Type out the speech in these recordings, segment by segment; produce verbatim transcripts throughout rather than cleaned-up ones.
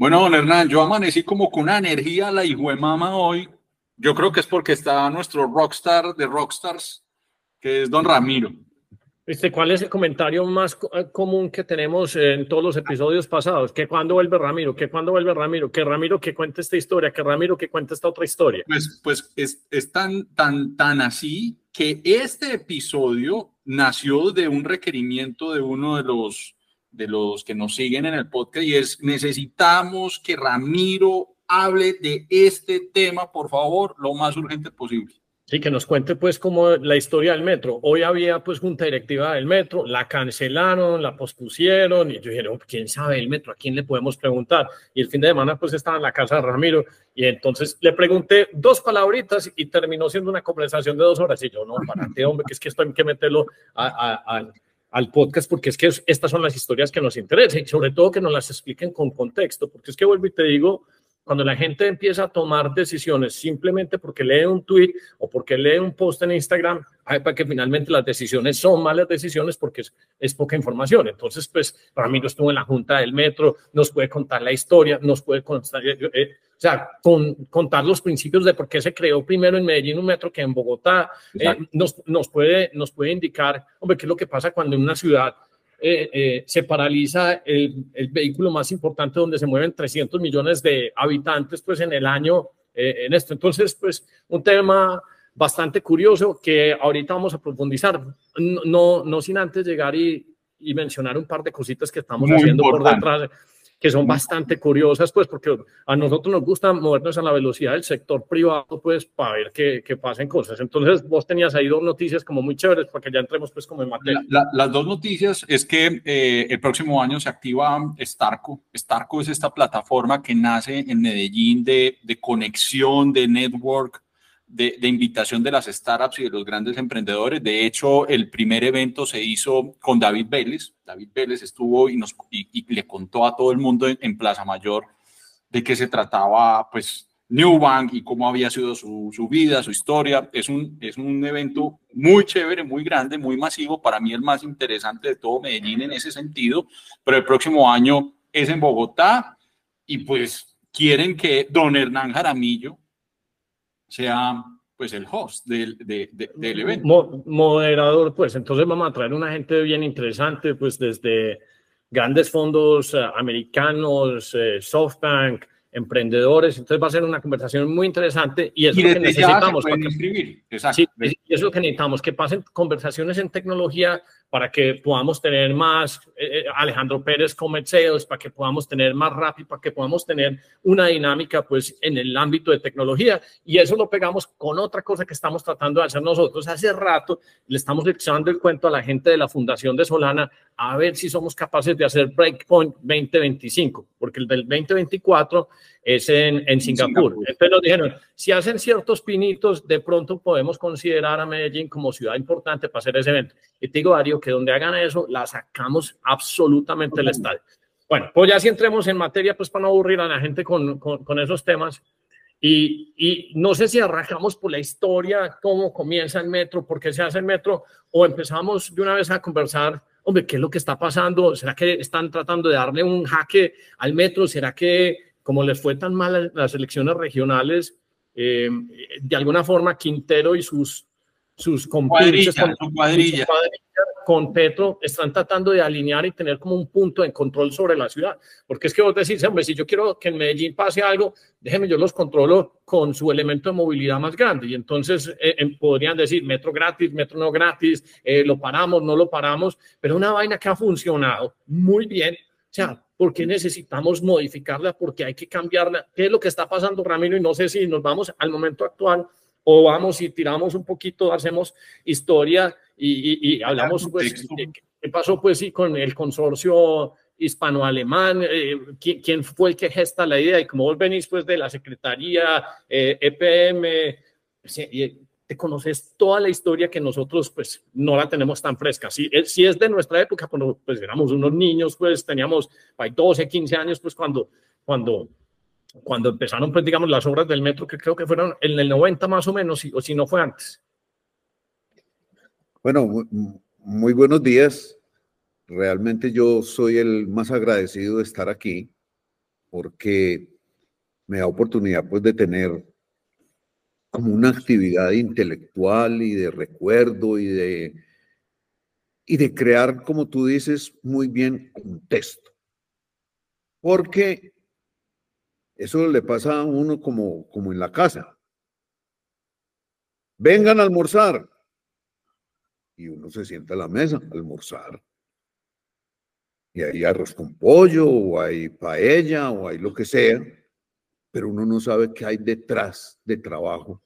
Bueno, don Hernán, yo amanecí como con una energía a la hijuemama hoy. Yo creo que es porque está nuestro rockstar de rockstars, que es don Ramiro. Este, ¿cuál es el comentario más común que tenemos en todos los episodios pasados? ¿Que cuándo vuelve Ramiro? ¿Que cuándo vuelve Ramiro? ¿Que Ramiro que cuente esta historia? ¿Que Ramiro que cuente esta otra historia? Pues, pues es, es tan, tan, tan así que este episodio nació de un requerimiento de uno de los, de los que nos siguen en el podcast, y es: necesitamos que Ramiro hable de este tema, por favor, lo más urgente posible. Sí, que nos cuente pues como la historia del metro. Hoy había pues junta directiva del metro, la cancelaron, la pospusieron, y yo dije, oh, ¿quién sabe el metro? ¿A quién le podemos preguntar? Y el fin de semana pues estaba en la casa de Ramiro, y entonces le pregunté dos palabritas y terminó siendo una conversación de dos horas, y yo, no, para ti, hombre, que es que esto hay que meterlo a, a, a, al podcast, porque es que estas son las historias que nos interesan, y sobre todo que nos las expliquen con contexto, porque es que vuelvo y te digo, cuando la gente empieza a tomar decisiones simplemente porque lee un tweet o porque lee un post en Instagram, ay, para que finalmente las decisiones son malas decisiones porque es, es poca información. Entonces, pues, Ramiro estuvo en la junta del metro, nos puede contar la historia, nos puede contar, eh, o sea, con, contar los principios de por qué se creó primero en Medellín un metro que en Bogotá. Eh, nos, nos, puede, nos puede indicar, hombre, qué es lo que pasa cuando en una ciudad Eh, eh, se paraliza el, el vehículo más importante donde se mueven trescientos millones de habitantes pues en el año eh, en esto. Entonces, pues un tema bastante curioso que ahorita vamos a profundizar, no, no, no sin antes llegar y, y mencionar un par de cositas que estamos Muy haciendo importante. por detrás, que son bastante curiosas, pues, porque a nosotros nos gusta movernos a la velocidad del sector privado, pues, para ver que, que pasen cosas. Entonces, vos tenías ahí dos noticias como muy chéveres, para que ya entremos, pues, como en materia. La, la, las dos noticias es que eh, el próximo año se activa StartCo. StartCo es esta plataforma que nace en Medellín de, de conexión, de network, de, de invitación de las startups y de los grandes emprendedores. De hecho, el primer evento se hizo con David Vélez. David Vélez estuvo y, nos, y, y le contó a todo el mundo en, en Plaza Mayor de qué se trataba pues Nubank y cómo había sido su, su vida, su historia. Es un, es un evento muy chévere, muy grande, muy masivo. Para mí el más interesante de todo Medellín en ese sentido. Pero el próximo año es en Bogotá y pues quieren que don Hernán Jaramillo sea pues el host del, de, de, del evento. Mo- moderador, pues. Entonces vamos a traer una gente bien interesante, pues desde grandes fondos eh, americanos, eh, SoftBank, emprendedores. Entonces va a ser una conversación muy interesante y es y lo que necesitamos. Para que, Exacto. Sí, es, es lo que necesitamos, que pasen conversaciones en tecnología para que podamos tener más eh, Alejandro Pérez Comerceos, para que podamos tener más Rappi, para que podamos tener una dinámica pues en el ámbito de tecnología, y eso lo pegamos con otra cosa que estamos tratando de hacer nosotros. Hace rato le estamos echando el cuento a la gente de la Fundación de Solana a ver si somos capaces de hacer BreakPoint veinte veinticinco, porque el del veinte veinticuatro es en, en Singapur. Singapur. Entonces nos dijeron, si hacen ciertos pinitos, de pronto podemos considerar a Medellín como ciudad importante para hacer ese evento. Y te digo, Darío, que donde hagan eso, la sacamos absolutamente del estadio. Bueno, pues ya si entremos en materia, pues para no aburrir a la gente con, con, con esos temas. Y, y no sé si arrancamos por la historia, cómo comienza el metro, por qué se hace el metro, o empezamos de una vez a conversar, hombre, ¿qué es lo que está pasando? ¿Será que están tratando de darle un jaque al metro? ¿Será que como les fue tan mal las elecciones regionales, eh, de alguna forma Quintero y sus, sus complices cuadrilla, con, cuadrilla. con Petro están tratando de alinear y tener como un punto de control sobre la ciudad? Porque es que vos decís, hombre, si yo quiero que en Medellín pase algo, déjenme, yo los controlo con su elemento de movilidad más grande. Y entonces eh, eh, podrían decir metro gratis, metro no gratis, eh, lo paramos, no lo paramos, pero una vaina que ha funcionado muy bien. O sea, ¿por qué necesitamos modificarla? ¿Por qué hay que cambiarla? ¿Qué es lo que está pasando, Ramiro? Y no sé si nos vamos al momento actual o vamos y tiramos un poquito, hacemos historia y, y, y hablamos, pues, qué pasó, pues, sí, con el consorcio hispano-alemán, eh, ¿quién, quién fue el que gesta la idea? Y como vos venís, pues, de la Secretaría, eh, E P M, eh, te conoces toda la historia que nosotros pues no la tenemos tan fresca. Si, si es de nuestra época, cuando pues éramos unos niños, pues teníamos doce, quince años, pues cuando, cuando, cuando empezaron pues digamos las obras del metro, que creo que fueron en el noventa más o menos, si, o si no fue antes. Bueno, muy buenos días. Realmente yo soy el más agradecido de estar aquí. porque me da oportunidad pues de tener como una actividad intelectual y de recuerdo y de, y de crear, como tú dices, muy bien un texto. Porque eso le pasa a uno como, como en la casa. Vengan a almorzar. Y uno se sienta a la mesa a almorzar. Y hay arroz con pollo, o hay paella, o hay lo que sea, pero uno no sabe qué hay detrás de trabajo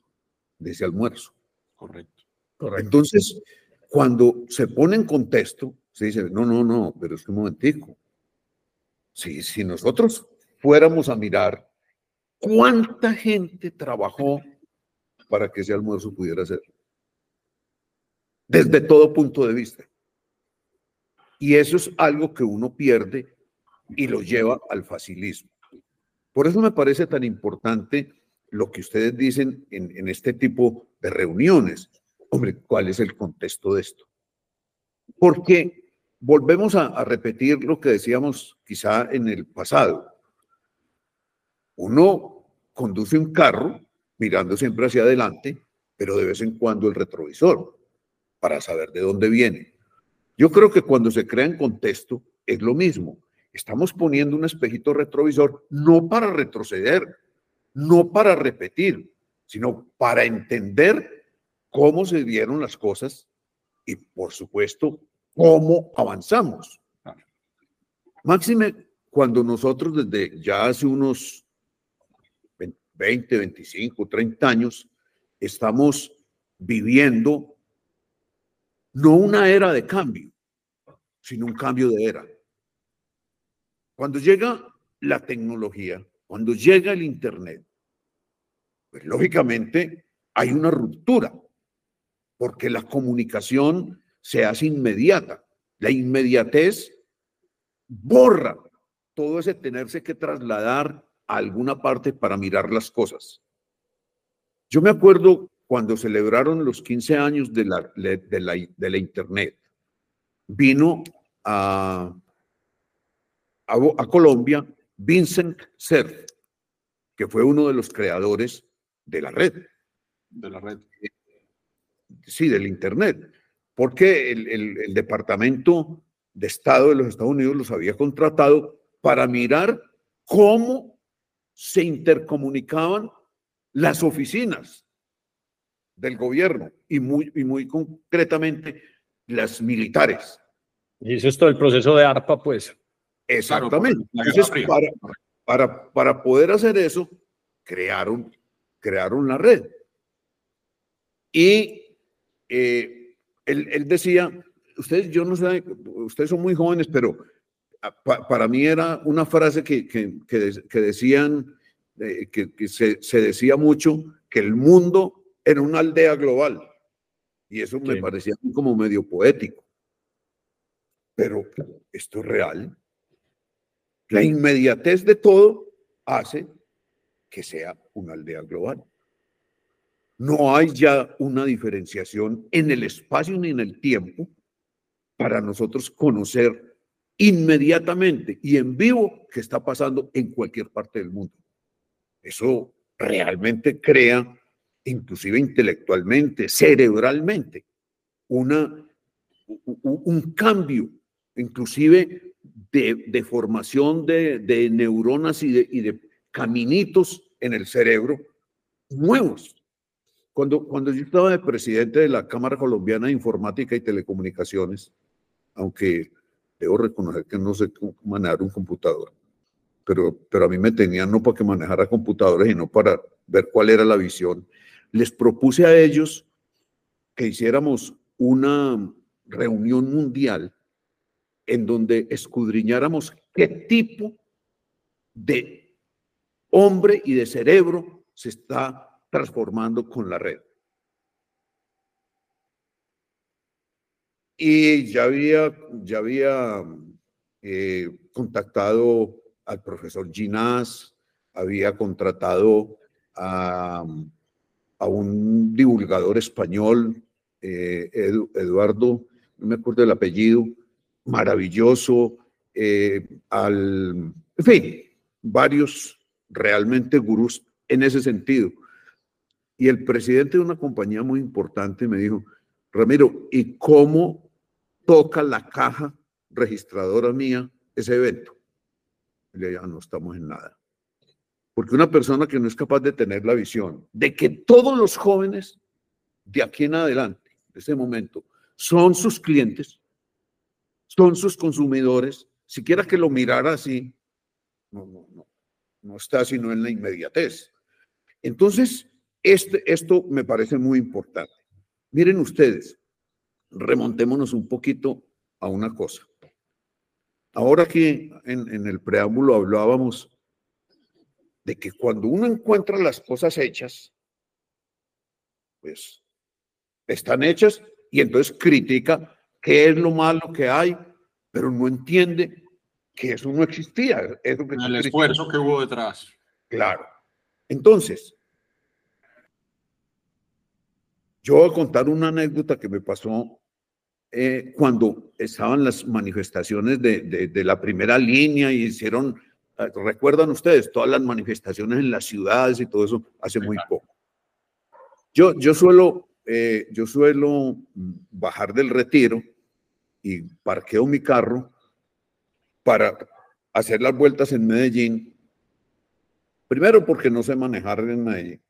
de ese almuerzo. Correcto. Correcto. Entonces, cuando se pone en contexto, se dice, no, no, no, pero es que un momentico. Si, si nosotros fuéramos a mirar cuánta gente trabajó para que ese almuerzo pudiera ser, desde todo punto de vista. Y eso es algo que uno pierde y lo lleva al facilismo. Por eso me parece tan importante lo que ustedes dicen en, en este tipo de reuniones. Hombre, ¿cuál es el contexto de esto? Porque volvemos a, a repetir lo que decíamos quizá en el pasado. Uno conduce un carro mirando siempre hacia adelante, pero de vez en cuando el retrovisor, para saber de dónde viene. Yo creo que cuando se crea en contexto es lo mismo. Estamos poniendo un espejito retrovisor no para retroceder, no para repetir, sino para entender cómo se dieron las cosas y, por supuesto, cómo avanzamos. Máxime, cuando nosotros desde ya hace unos veinte, veinticinco, treinta años estamos viviendo no una era de cambio, sino un cambio de era. Cuando llega la tecnología, cuando llega el Internet, pues lógicamente hay una ruptura, porque la comunicación se hace inmediata. La inmediatez borra todo ese tenerse que trasladar a alguna parte para mirar las cosas. Yo me acuerdo cuando celebraron los quince años de la, de la, de la Internet, vino a, a, a Colombia Vincent Cerf, que fue uno de los creadores de la red. De la red. Sí, del Internet. Porque el, el, el Departamento de Estado de los Estados Unidos los había contratado para mirar cómo se intercomunicaban las oficinas del gobierno y muy, y muy concretamente las militares. Y eso es todo el proceso de ARPA, pues. Exactamente. Entonces, para, para, para poder hacer eso, crearon, crearon la red. Y eh, él, él decía, ustedes, yo no sé, ustedes son muy jóvenes, pero pa, para mí era una frase que, que, que, que decían, eh, que, que se, se decía mucho, que el mundo en una aldea global, y eso me sí. parecía como medio poético, pero esto es real. La inmediatez de todo hace que sea una aldea global. No hay ya una diferenciación en el espacio ni en el tiempo para nosotros conocer inmediatamente y en vivo qué está pasando en cualquier parte del mundo. Eso realmente crea, inclusive intelectualmente, cerebralmente, una, un cambio, inclusive de, de formación de, de neuronas y de, y de caminitos en el cerebro nuevos. Cuando, cuando yo estaba de presidente de la Cámara Colombiana de Informática y Telecomunicaciones, aunque debo reconocer que no sé cómo manejar un computador, pero, pero a mí me tenían no para que manejara computadores, sino para ver cuál era la visión. Les propuse a ellos que hiciéramos una reunión mundial en donde escudriñáramos qué tipo de hombre y de cerebro se está transformando con la red. Y ya había, ya había eh, contactado al profesor Ginás, había contratado a... a un divulgador español, eh, Edu, Eduardo, no me acuerdo el apellido, maravilloso, eh, al, en fin, varios realmente gurús en ese sentido. Y el presidente de una compañía muy importante me dijo, Ramiro, ¿y cómo toca la caja registradora mía ese evento? Y le dije, ya no estamos en nada. Porque una persona que no es capaz de tener la visión de que todos los jóvenes de aquí en adelante, de ese momento, son sus clientes, son sus consumidores, siquiera que lo mirara así, no, no, no, no está sino en la inmediatez. Entonces, este, esto me parece muy importante. Miren ustedes, remontémonos un poquito a una cosa. Ahora que en, en el preámbulo hablábamos de que cuando uno encuentra las cosas hechas, pues están hechas y entonces critica qué es lo malo que hay, pero no entiende que eso no existía. Eso que el esfuerzo que hubo detrás. Claro. Entonces, yo voy a contar una anécdota que me pasó eh, cuando estaban las manifestaciones de, de, de la primera línea y hicieron... Recuerdan ustedes todas las manifestaciones en las ciudades y todo eso hace muy poco. Yo, yo, suelo, eh, yo suelo bajar del Retiro y parqueo mi carro para hacer las vueltas en Medellín. Primero, porque no sé manejar en Medellín.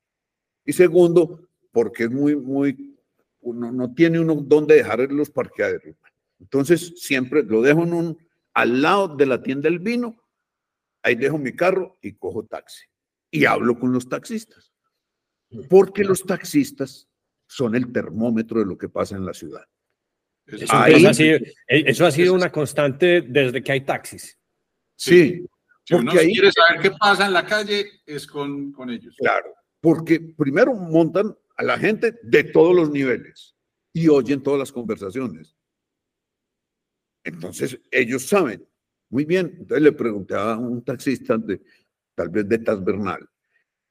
Y segundo, porque es muy, muy, uno, no tiene uno dónde dejar los parqueaderos. Entonces, siempre lo dejo en un, al lado de la tienda del vino. Ahí dejo mi carro y cojo taxi. Y hablo con los taxistas. Porque los taxistas son el termómetro de lo que pasa en la ciudad. Eso, ahí, eso, ha, sido, eso ha sido una constante desde que hay taxis. Sí. Si uno quiere saber qué pasa en la calle, es con, con ellos. Claro. Porque primero montan a la gente de todos los niveles y oyen todas las conversaciones. Entonces, ellos saben. Muy bien, entonces le pregunté a un taxista, de, tal vez de Tasbernal,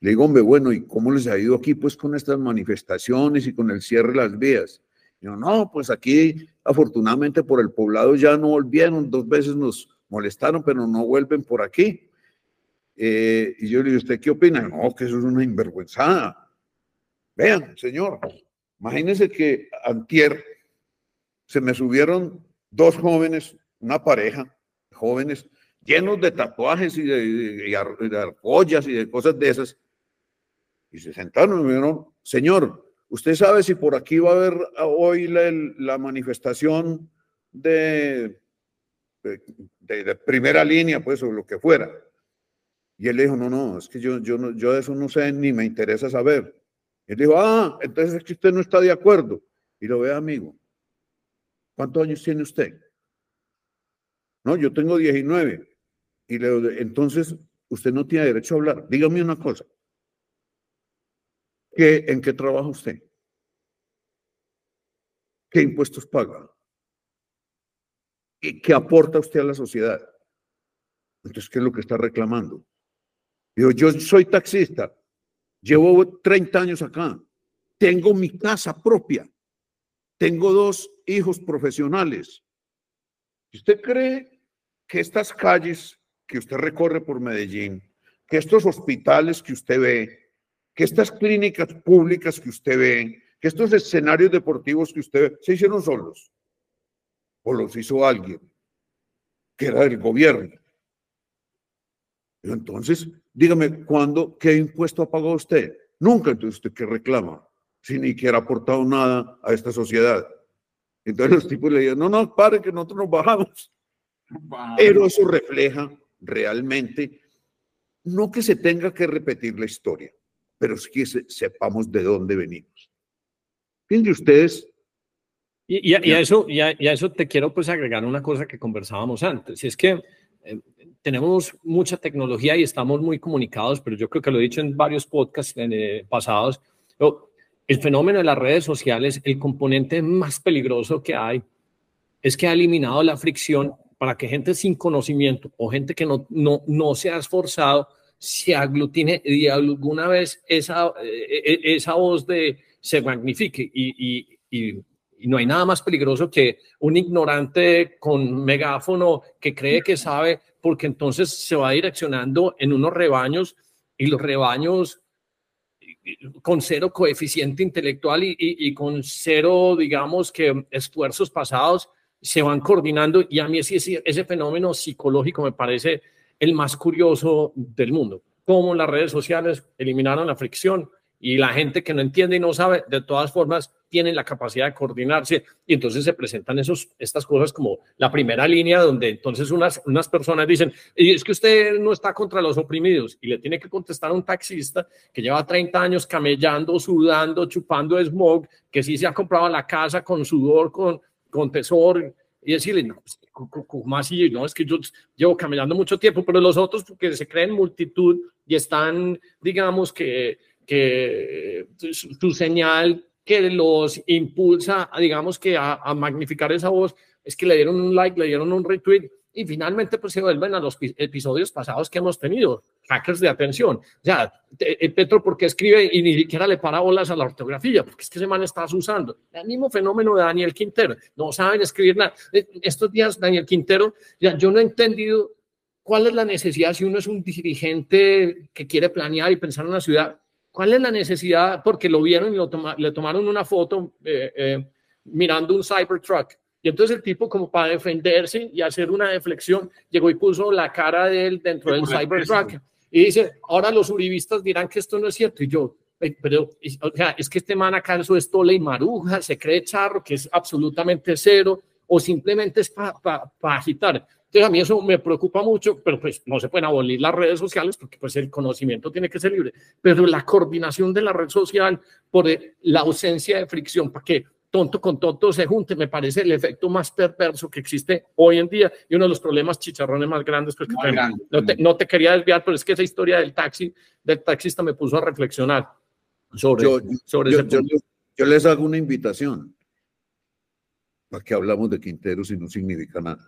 le digo, hombre, bueno, ¿y cómo les ha ido aquí pues con estas manifestaciones y con el cierre de las vías? Yo, no, pues aquí afortunadamente por el poblado ya no volvieron, dos veces nos molestaron, pero no vuelven por aquí. Eh, y yo le digo, ¿usted qué opina? No, que eso es una sinvergüenzada. Vean, señor, imagínense que antier se me subieron dos jóvenes, una pareja, jóvenes llenos de tatuajes y de, y de, de argollas y de cosas de esas, y se sentaron y me dijeron, señor, ¿usted sabe si por aquí va a haber hoy la, la manifestación de, de, de, de primera línea, pues, o lo que fuera? Y él dijo, no, no, es que yo, yo, no, yo de eso no sé, ni me interesa saber. Y él dijo, ah, entonces es que usted no está de acuerdo. Y lo ve, amigo, ¿cuántos años tiene usted? No, yo tengo diecinueve. Y le digo, entonces, usted no tiene derecho a hablar. Dígame una cosa. ¿Qué, ¿En qué trabaja usted? ¿Qué impuestos paga? ¿Y qué aporta usted a la sociedad? Entonces, ¿qué es lo que está reclamando? Digo, yo soy taxista. Llevo treinta años acá. Tengo mi casa propia. Tengo dos hijos profesionales. ¿Usted cree que estas calles que usted recorre por Medellín, que estos hospitales que usted ve, que estas clínicas públicas que usted ve, que estos escenarios deportivos que usted ve, se hicieron solos? ¿O los hizo alguien que era del gobierno? Pero entonces, dígame, ¿cuándo, qué impuesto ha pagado usted? Nunca. Entonces, ¿usted qué reclama? Si ni siquiera ha aportado nada a esta sociedad. Entonces los tipos le dijeron, no, no, pare que nosotros nos bajamos. Wow. Pero eso refleja realmente, no que se tenga que repetir la historia, pero sí que se, sepamos de dónde venimos. Fíjense ustedes. Y, y, a, y, a eso, y, a, y a eso te quiero pues agregar una cosa que conversábamos antes, y es que eh, tenemos mucha tecnología y estamos muy comunicados, pero yo creo que lo he dicho en varios podcasts en, eh, pasados, yo, el fenómeno de las redes sociales, el componente más peligroso que hay es que ha eliminado la fricción para que gente sin conocimiento o gente que no, no, no se ha esforzado se aglutine y alguna vez esa, esa voz de se magnifique y, y, y, y no hay nada más peligroso que un ignorante con megáfono que cree que sabe porque entonces se va direccionando en unos rebaños y los rebaños con cero coeficiente intelectual y, y, y con cero, digamos, que esfuerzos pasados se van coordinando, y a mí ese, ese fenómeno psicológico me parece el más curioso del mundo. Como las redes sociales eliminaron la fricción y la gente que no entiende y no sabe, de todas formas, tienen la capacidad de coordinarse, y entonces se presentan esos, estas cosas como la primera línea, donde entonces unas, unas personas dicen, es que usted no está contra los oprimidos, y le tiene que contestar a un taxista que lleva treinta años camellando, sudando, chupando smog, que sí se ha comprado la casa con sudor, con, con tesoro, y decirle, no, pues, ¿cómo así? No, es que yo llevo camellando mucho tiempo, pero los otros porque se creen multitud y están, digamos, que, que su, su señal que los impulsa, digamos, que a, a magnificar esa voz, es que le dieron un like, le dieron un retweet, y finalmente pues se vuelven a los episodios pasados que hemos tenido, hackers de atención. O sea, Petro, ¿por qué escribe y ni siquiera le para bolas a la ortografía? Porque es que ese man está usando. El mismo fenómeno de Daniel Quintero, no saben escribir nada. Estos días Daniel Quintero, ya yo no he entendido cuál es la necesidad, si uno es un dirigente que quiere planear y pensar en una ciudad, ¿cuál es la necesidad? Porque lo vieron y lo toma, le tomaron una foto eh, eh, mirando un Cybertruck. Y entonces el tipo, como para defenderse y hacer una deflexión, llegó y puso la cara de él dentro del Cybertruck. Y dice, ahora los uribistas dirán que esto no es cierto. Y yo, eh, pero, o sea, es que este man acaso es tole y maruja, se cree charro, que es absolutamente cero, o simplemente es para pa, pa agitar. Entonces a mí eso me preocupa mucho, pero pues no se pueden abolir las redes sociales porque pues el conocimiento tiene que ser libre, pero la coordinación de la red social por la ausencia de fricción, para que tonto con tonto se junte, me parece el efecto más perverso que existe hoy en día y uno de los problemas chicharrones más grandes. Pues, que grande. no, te, no te quería desviar, pero es que esa historia del taxi, del taxista me puso a reflexionar sobre, yo, sobre yo, ese yo, yo, yo les hago una invitación, para que hablamos de Quintero si no significa nada.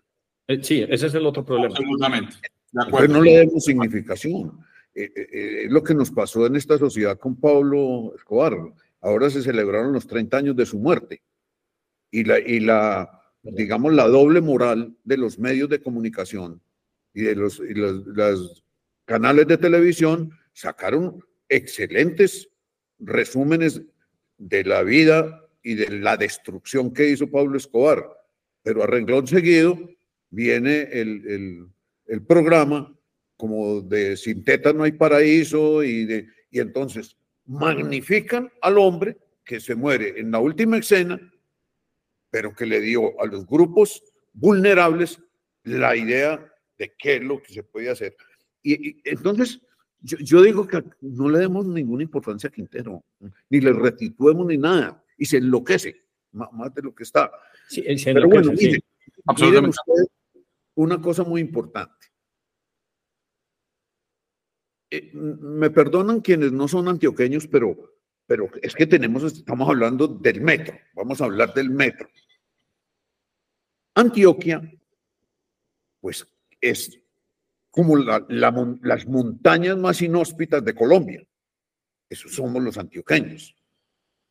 Sí, ese es el otro problema. Absolutamente. De acuerdo. No le demos significación. Eh, eh, es lo que nos pasó en esta sociedad con Pablo Escobar. Ahora se celebraron los treinta años de su muerte. Y la, y la digamos, la doble moral de los medios de comunicación y de los, y los las canales de televisión sacaron excelentes resúmenes de la vida y de la destrucción que hizo Pablo Escobar. Pero a renglón seguido viene el, el, el programa como de sin teta no hay paraíso y, de, y entonces magnifican al hombre que se muere en la última escena, pero que le dio a los grupos vulnerables la idea de qué es lo que se puede hacer. Y, y entonces yo, yo digo que no le demos ninguna importancia a Quintero, ni le retituemos ni nada, y se enloquece, más, más de lo que está. Sí, se enloquece, pero bueno, sí. Mire, absolutamente. Miren ustedes una cosa muy importante. Eh, me perdonan quienes no son antioqueños, pero, pero es que tenemos, estamos hablando del metro. Vamos a hablar del metro. Antioquia, pues es como la, la, las montañas más inhóspitas de Colombia. Eso somos los antioqueños.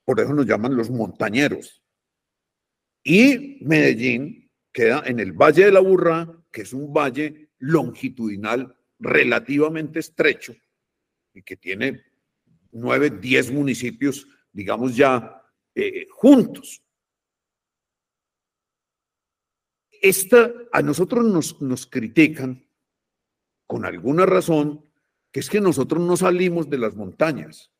Por eso nos llaman los montañeros. Y Medellín queda en el Valle de la Aburrá, que es un valle longitudinal relativamente estrecho y que tiene nueve, diez municipios, digamos ya, eh, juntos. Esta, a nosotros nos, nos critican, con alguna razón, que es que nosotros no salimos de las montañas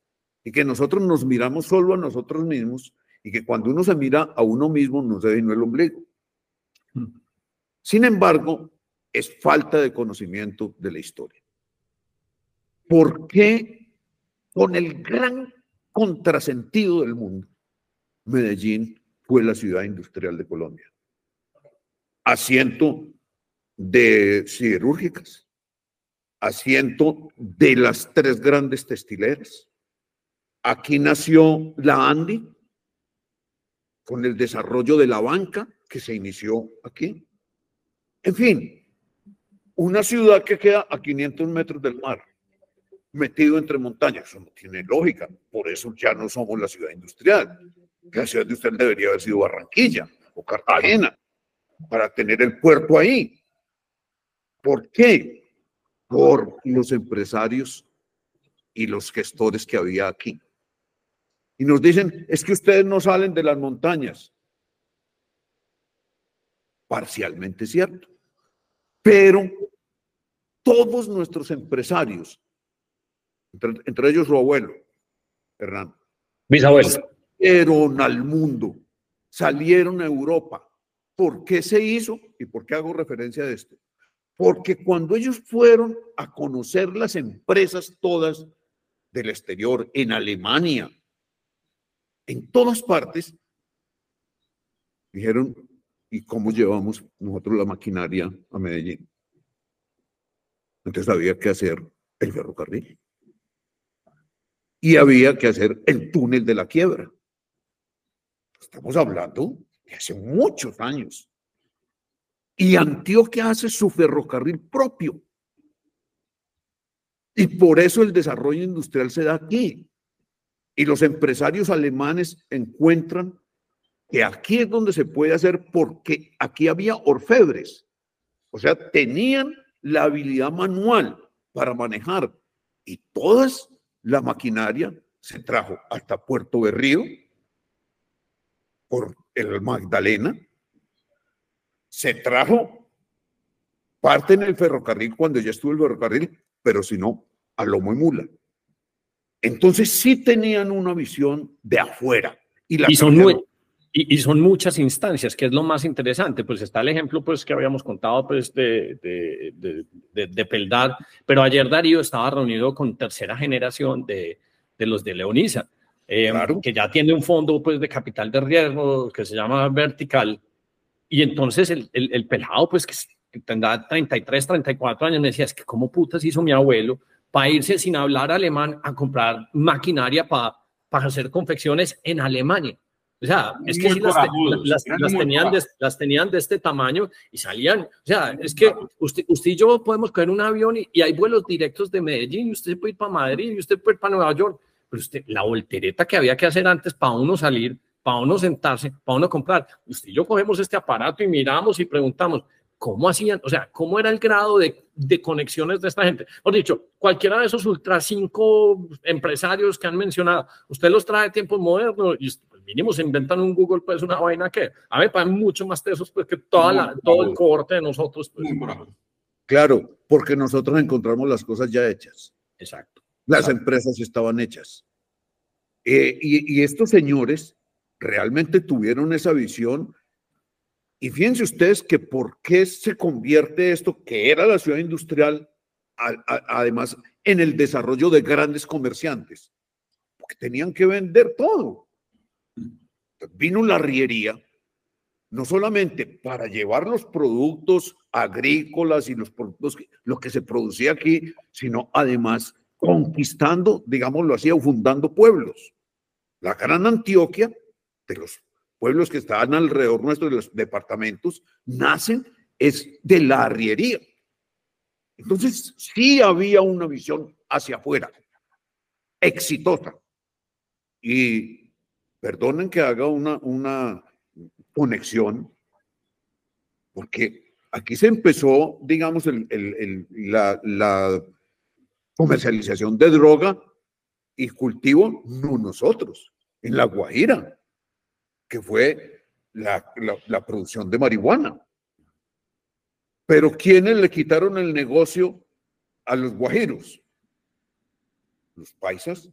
y que nosotros nos miramos solo a nosotros mismos y que cuando uno se mira a uno mismo no se ve el ombligo. Sin embargo, es falta de conocimiento de la historia. ¿Por qué, con el gran contrasentido del mundo, Medellín fue la ciudad industrial de Colombia? Asiento de siderúrgicas, asiento de las tres grandes textileras. Aquí nació la Andi, con el desarrollo de la banca que se inició aquí. En fin, una ciudad que queda a quinientos metros del mar, metido entre montañas, eso no tiene lógica, por eso ya no somos la ciudad industrial. La ciudad industrial debería haber sido Barranquilla o Cartagena, para tener el puerto ahí. ¿Por qué? Por los empresarios y los gestores que había aquí. Y nos dicen, es que ustedes no salen de las montañas. Parcialmente cierto. Pero todos nuestros empresarios, entre, entre ellos su abuelo, Hernán. Mis abuelos. Salieron al mundo, salieron a Europa. ¿Por qué se hizo? ¿Y por qué hago referencia a esto? Porque cuando ellos fueron a conocer las empresas todas del exterior, en Alemania, en todas partes, dijeron, ¿y cómo llevamos nosotros la maquinaria a Medellín? Entonces había que hacer el ferrocarril. Y había que hacer el túnel de la quiebra. Estamos hablando de hace muchos años. Y Antioquia hace su ferrocarril propio. Y por eso el desarrollo industrial se da aquí. Y los empresarios alemanes encuentran que aquí es donde se puede hacer, porque aquí había orfebres. O sea, tenían la habilidad manual para manejar. Y todas la maquinaria se trajo hasta Puerto Berrío, por el Magdalena. Se trajo parte en el ferrocarril cuando ya estuvo el ferrocarril, pero si no, a lomo y mula. Entonces sí tenían una visión de afuera. Y, la y, son, muy, y, y son muchas instancias, que es lo más interesante. Pues está el ejemplo pues, que habíamos contado pues, de, de, de, de, de Peldar, pero ayer Darío estaba reunido con tercera generación de, de los de Leonisa, eh, claro. que ya tiene un fondo pues, de capital de riesgo que se llama Vertical. Y entonces el, el, el pelado, pues que tendrá treinta y tres, treinta y cuatro años, me decía, es que cómo putas hizo mi abuelo para irse sin hablar alemán a comprar maquinaria para para hacer confecciones en Alemania. O sea, es que sí las, las, las, tenían de, las tenían de este tamaño y salían. O sea, es que usted, usted y yo podemos coger un avión y, y hay vuelos directos de Medellín, y usted puede ir para Madrid, y usted puede ir para Nueva York. Pero usted, la voltereta que había que hacer antes para uno salir, para uno sentarse, para uno comprar. Usted y yo cogemos este aparato y miramos y preguntamos, ¿cómo hacían? O sea, ¿cómo era el grado de, de conexiones de esta gente? Os dicho, cualquiera de esos ultra cinco empresarios que han mencionado, usted los trae a tiempos modernos y pues, mínimo se inventan un Google, pues una vaina que a mí pagan mucho más tesos pues, que toda la, todo el cohorte de nosotros. Pues. Claro, porque nosotros encontramos las cosas ya hechas. Exacto. Las exacto. empresas estaban hechas. Eh, y, y estos señores realmente tuvieron esa visión. Y fíjense ustedes que por qué se convierte esto, que era la ciudad industrial, a, a, además en el desarrollo de grandes comerciantes, porque tenían que vender todo. Vino la arriería, no solamente para llevar los productos agrícolas y los productos, lo que se producía aquí, sino además conquistando, digámoslo así, o fundando pueblos. La gran Antioquia, de los pueblos que están alrededor nuestro, de los departamentos, nacen es de la arriería. Entonces sí había una visión hacia afuera, exitosa. Y perdonen que haga una, una conexión, porque aquí se empezó, digamos, el, el, el, la, la comercialización de droga y cultivo, no nosotros, en La Guajira, que fue la, la, la producción de marihuana. Pero ¿quiénes le quitaron el negocio a los guajiros? Los paisas.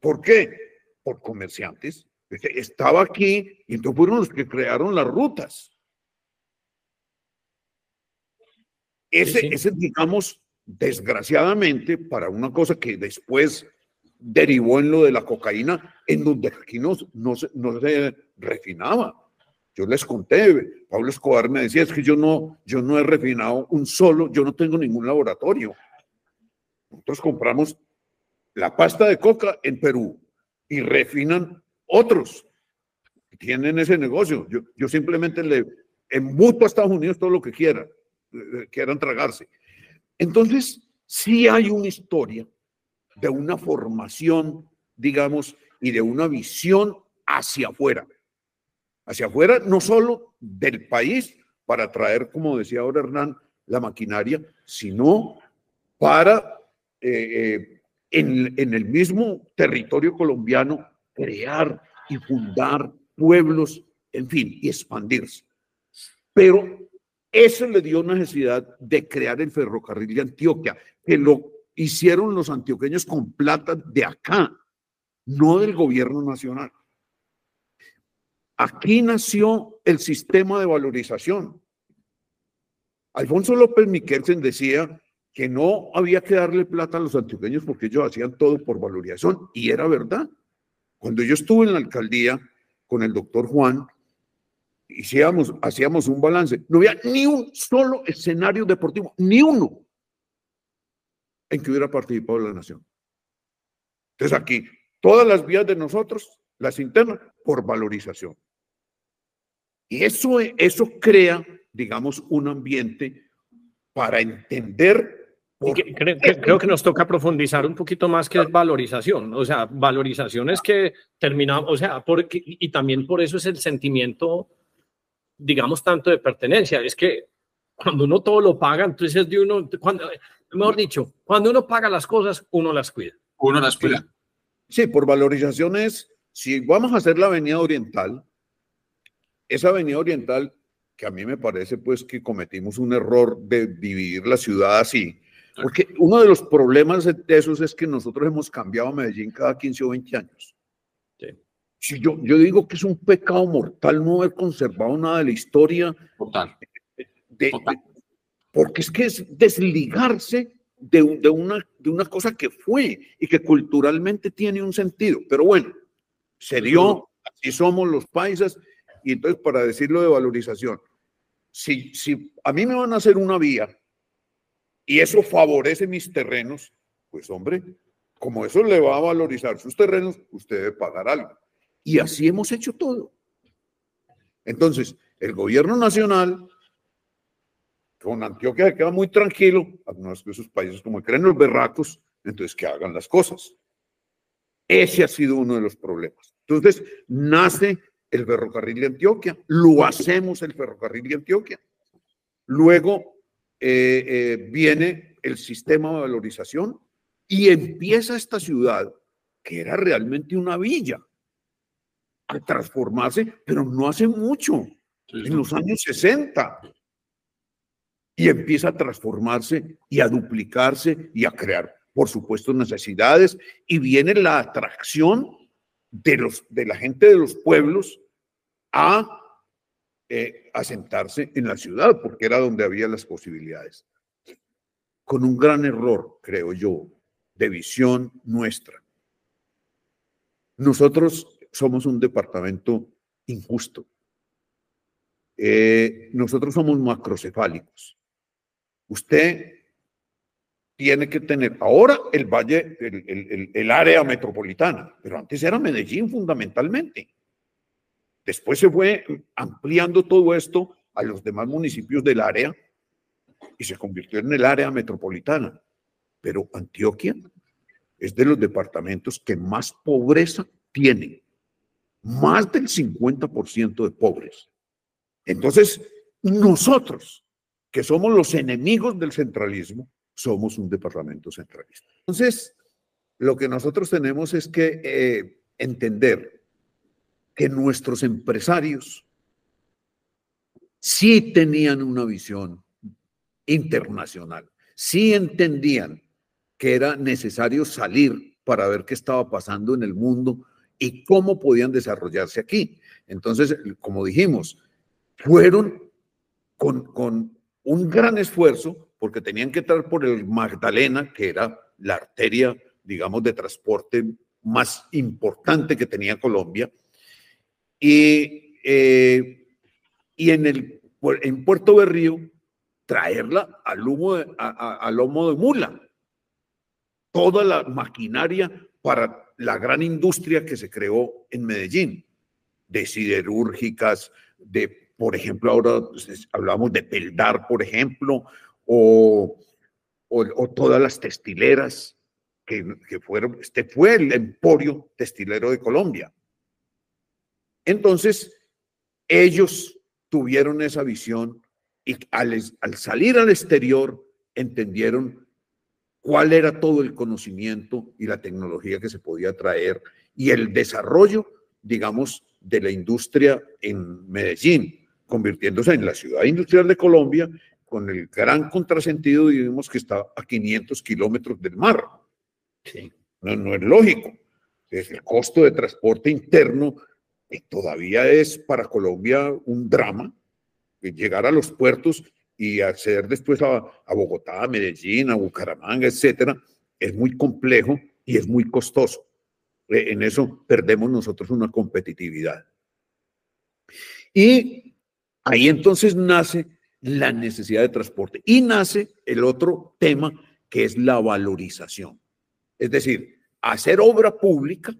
¿Por qué? Por comerciantes. Estaba aquí y entonces fueron los que crearon las rutas. Ese, sí, sí. ese digamos, desgraciadamente, para una cosa que después derivó en lo de la cocaína, en donde aquí no, no, se, no se refinaba. Yo les conté, Pablo Escobar me decía, es que yo no, yo no he refinado un solo, yo no tengo ningún laboratorio. Nosotros compramos la pasta de coca en Perú y refinan otros que tienen ese negocio. Yo, yo simplemente le embuto a Estados Unidos todo lo que quieran, quieran tragarse. Entonces, sí hay una historia de una formación, digamos, y de una visión hacia afuera. Hacia afuera, no solo del país, para traer, como decía ahora Hernán, la maquinaria, sino para eh, en, en el mismo territorio colombiano crear y fundar pueblos, en fin, y expandirse. Pero eso le dio necesidad de crear el ferrocarril de Antioquia, que lo hicieron los antioqueños con plata de acá, no del gobierno nacional. Aquí nació el sistema de valorización. Alfonso López Miquelsen decía que no había que darle plata a los antioqueños porque ellos hacían todo por valorización, y era verdad. Cuando yo estuve en la alcaldía con el doctor Juan, hacíamos, hacíamos un balance. No había ni un solo escenario deportivo, ni uno, en que hubiera participado la nación. Entonces aquí, todas las vías de nosotros, las internas, por valorización. Y eso, eso crea, digamos, un ambiente para entender. Que, creo, que, creo que nos toca profundizar un poquito más que es valorización, o sea, valorización es que terminamos, o sea, porque, y también por eso es el sentimiento, digamos, tanto de pertenencia, es que cuando uno todo lo paga, entonces de uno, cuando, mejor dicho, cuando uno paga las cosas, uno las cuida. Uno las cuida. Sí, por valorización es, si vamos a hacer la avenida oriental, esa avenida oriental, que a mí me parece pues que cometimos un error de dividir la ciudad así. Porque uno de los problemas de esos es que nosotros hemos cambiado a Medellín cada quince o veinte años. Sí. Si yo, yo digo que es un pecado mortal no haber conservado nada de la historia. Total. De, de, Total. De, porque es que es desligarse de, de, una, de una cosa que fue y que culturalmente tiene un sentido. Pero bueno, se dio, así somos los paisas. Y entonces, para decirlo de valorización, si, si a mí me van a hacer una vía y eso favorece mis terrenos, pues hombre, como eso le va a valorizar sus terrenos, usted debe pagar algo. Y así hemos hecho todo. Entonces, el gobierno nacional, con Antioquia se queda muy tranquilo, algunos de esos países como creen los berracos, entonces que hagan las cosas. Ese ha sido uno de los problemas. Entonces, nace el ferrocarril de Antioquia, lo hacemos el ferrocarril de Antioquia. Luego, Eh, eh, viene el sistema de valorización y empieza esta ciudad, que era realmente una villa, a transformarse, pero no hace mucho, en los años sesenta, y empieza a transformarse y a duplicarse y a crear, por supuesto, necesidades, y viene la atracción de, los, de la gente de los pueblos a Eh, asentarse en la ciudad, porque era donde había las posibilidades. Con un gran error, creo yo, de visión nuestra. Nosotros somos un departamento injusto. Eh, nosotros somos macrocefálicos. Usted tiene que tener ahora el valle, el, el, el, el área metropolitana, pero antes era Medellín fundamentalmente. Después se fue ampliando todo esto a los demás municipios del área y se convirtió en el área metropolitana. Pero Antioquia es de los departamentos que más pobreza tienen, más del cincuenta por ciento de pobres. Entonces, nosotros, que somos los enemigos del centralismo, somos un departamento centralista. Entonces, lo que nosotros tenemos es que eh, entender que nuestros empresarios sí tenían una visión internacional, sí entendían que era necesario salir para ver qué estaba pasando en el mundo y cómo podían desarrollarse aquí. Entonces, como dijimos, fueron con, con un gran esfuerzo porque tenían que entrar por el Magdalena, que era la arteria, digamos, de transporte más importante que tenía Colombia. Y, eh, y en, el, en Puerto Berrío, traerla al lomo de, a, a, a lomo de mula. Toda la maquinaria para la gran industria que se creó en Medellín, de siderúrgicas, de, por ejemplo, ahora hablamos de Peldar, por ejemplo, o, o, o todas las textileras que, que fueron, este fue el emporio textilero de Colombia. Entonces, ellos tuvieron esa visión y al, al salir al exterior entendieron cuál era todo el conocimiento y la tecnología que se podía traer y el desarrollo, digamos, de la industria en Medellín, convirtiéndose en la ciudad industrial de Colombia, con el gran contrasentido, digamos, que está a quinientos kilómetros del mar. Sí. No, no es lógico. El costo de transporte interno eh, todavía es para Colombia un drama, eh, llegar a los puertos y acceder después a, a Bogotá, a Medellín, a Bucaramanga, etcétera, es muy complejo y es muy costoso. Eh, en eso perdemos nosotros una competitividad. Y ahí entonces nace la necesidad de transporte y nace el otro tema, que es la valorización. Es decir, hacer obra pública,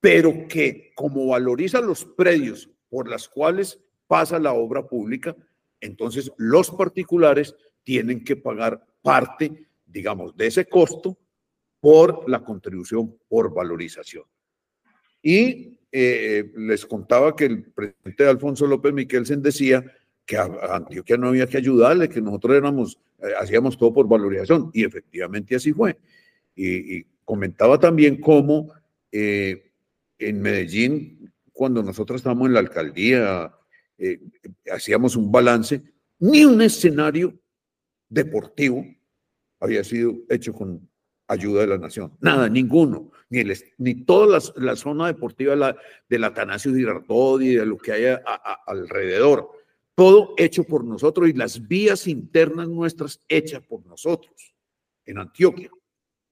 pero que como valoriza los predios por las cuales pasa la obra pública, entonces los particulares tienen que pagar parte, digamos, de ese costo por la contribución por valorización. Y eh, les contaba que el presidente Alfonso López Miquelsen decía que a Antioquia no había que ayudarle, que nosotros éramos, eh, hacíamos todo por valorización, y efectivamente así fue. Y, y comentaba también cómo eh, en Medellín, cuando nosotros estábamos en la alcaldía, eh, hacíamos un balance, ni un escenario deportivo había sido hecho con ayuda de la nación, nada, ninguno, ni, el, ni toda la, la zona deportiva la, del Atanasio Girardot y de lo que hay a, a, alrededor. Todo hecho por nosotros y las vías internas nuestras hechas por nosotros en Antioquia.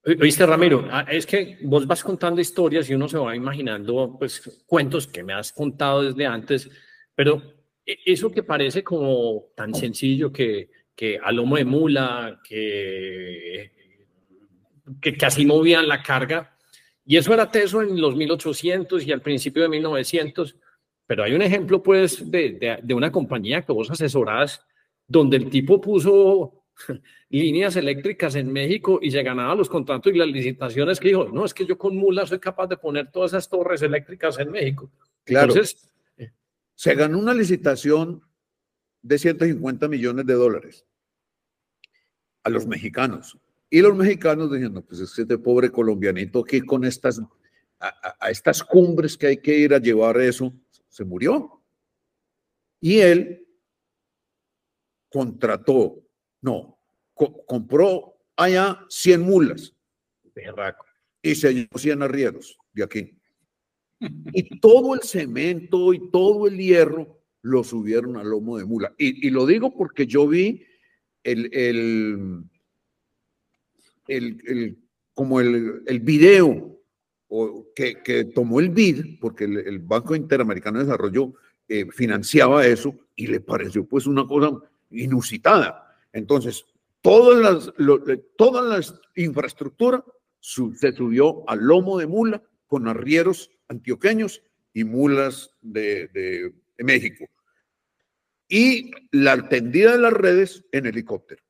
Oíste, Ramiro, es que vos vas contando historias y uno se va imaginando, pues, cuentos que me has contado desde antes, pero eso que parece como tan sencillo, que, que a lomo de mula, que, que, que así movían la carga, y eso era teso en los mil ochocientos y al principio de mil novecientos, pero hay un ejemplo, pues, de, de, de una compañía que vos asesorás, donde el tipo puso líneas eléctricas en México y se ganaba los contratos y las licitaciones, que dijo, no, es que yo con mula soy capaz de poner todas esas torres eléctricas en México. Claro. Entonces, se ganó una licitación de ciento cincuenta millones de dólares a los mexicanos. Y los mexicanos diciendo, pues es que este pobre colombianito aquí con estas, a, a estas cumbres que hay que ir a llevar eso, se murió. Y él contrató, no, co compró allá cien mulas. Berraco. Y se llevó cien arrieros de aquí. Y todo el cemento y todo el hierro lo subieron al lomo de mula. Y, y lo digo porque yo vi el, el, el, el, como el, el video O que, que tomó el B I D, porque el, el Banco Interamericano de Desarrollo eh, financiaba eso, y le pareció pues una cosa inusitada. Entonces, todas las, lo, toda la infraestructura sub, se subió al lomo de mula con arrieros antioqueños y mulas de, de, de México. Y la tendida de las redes en helicóptero.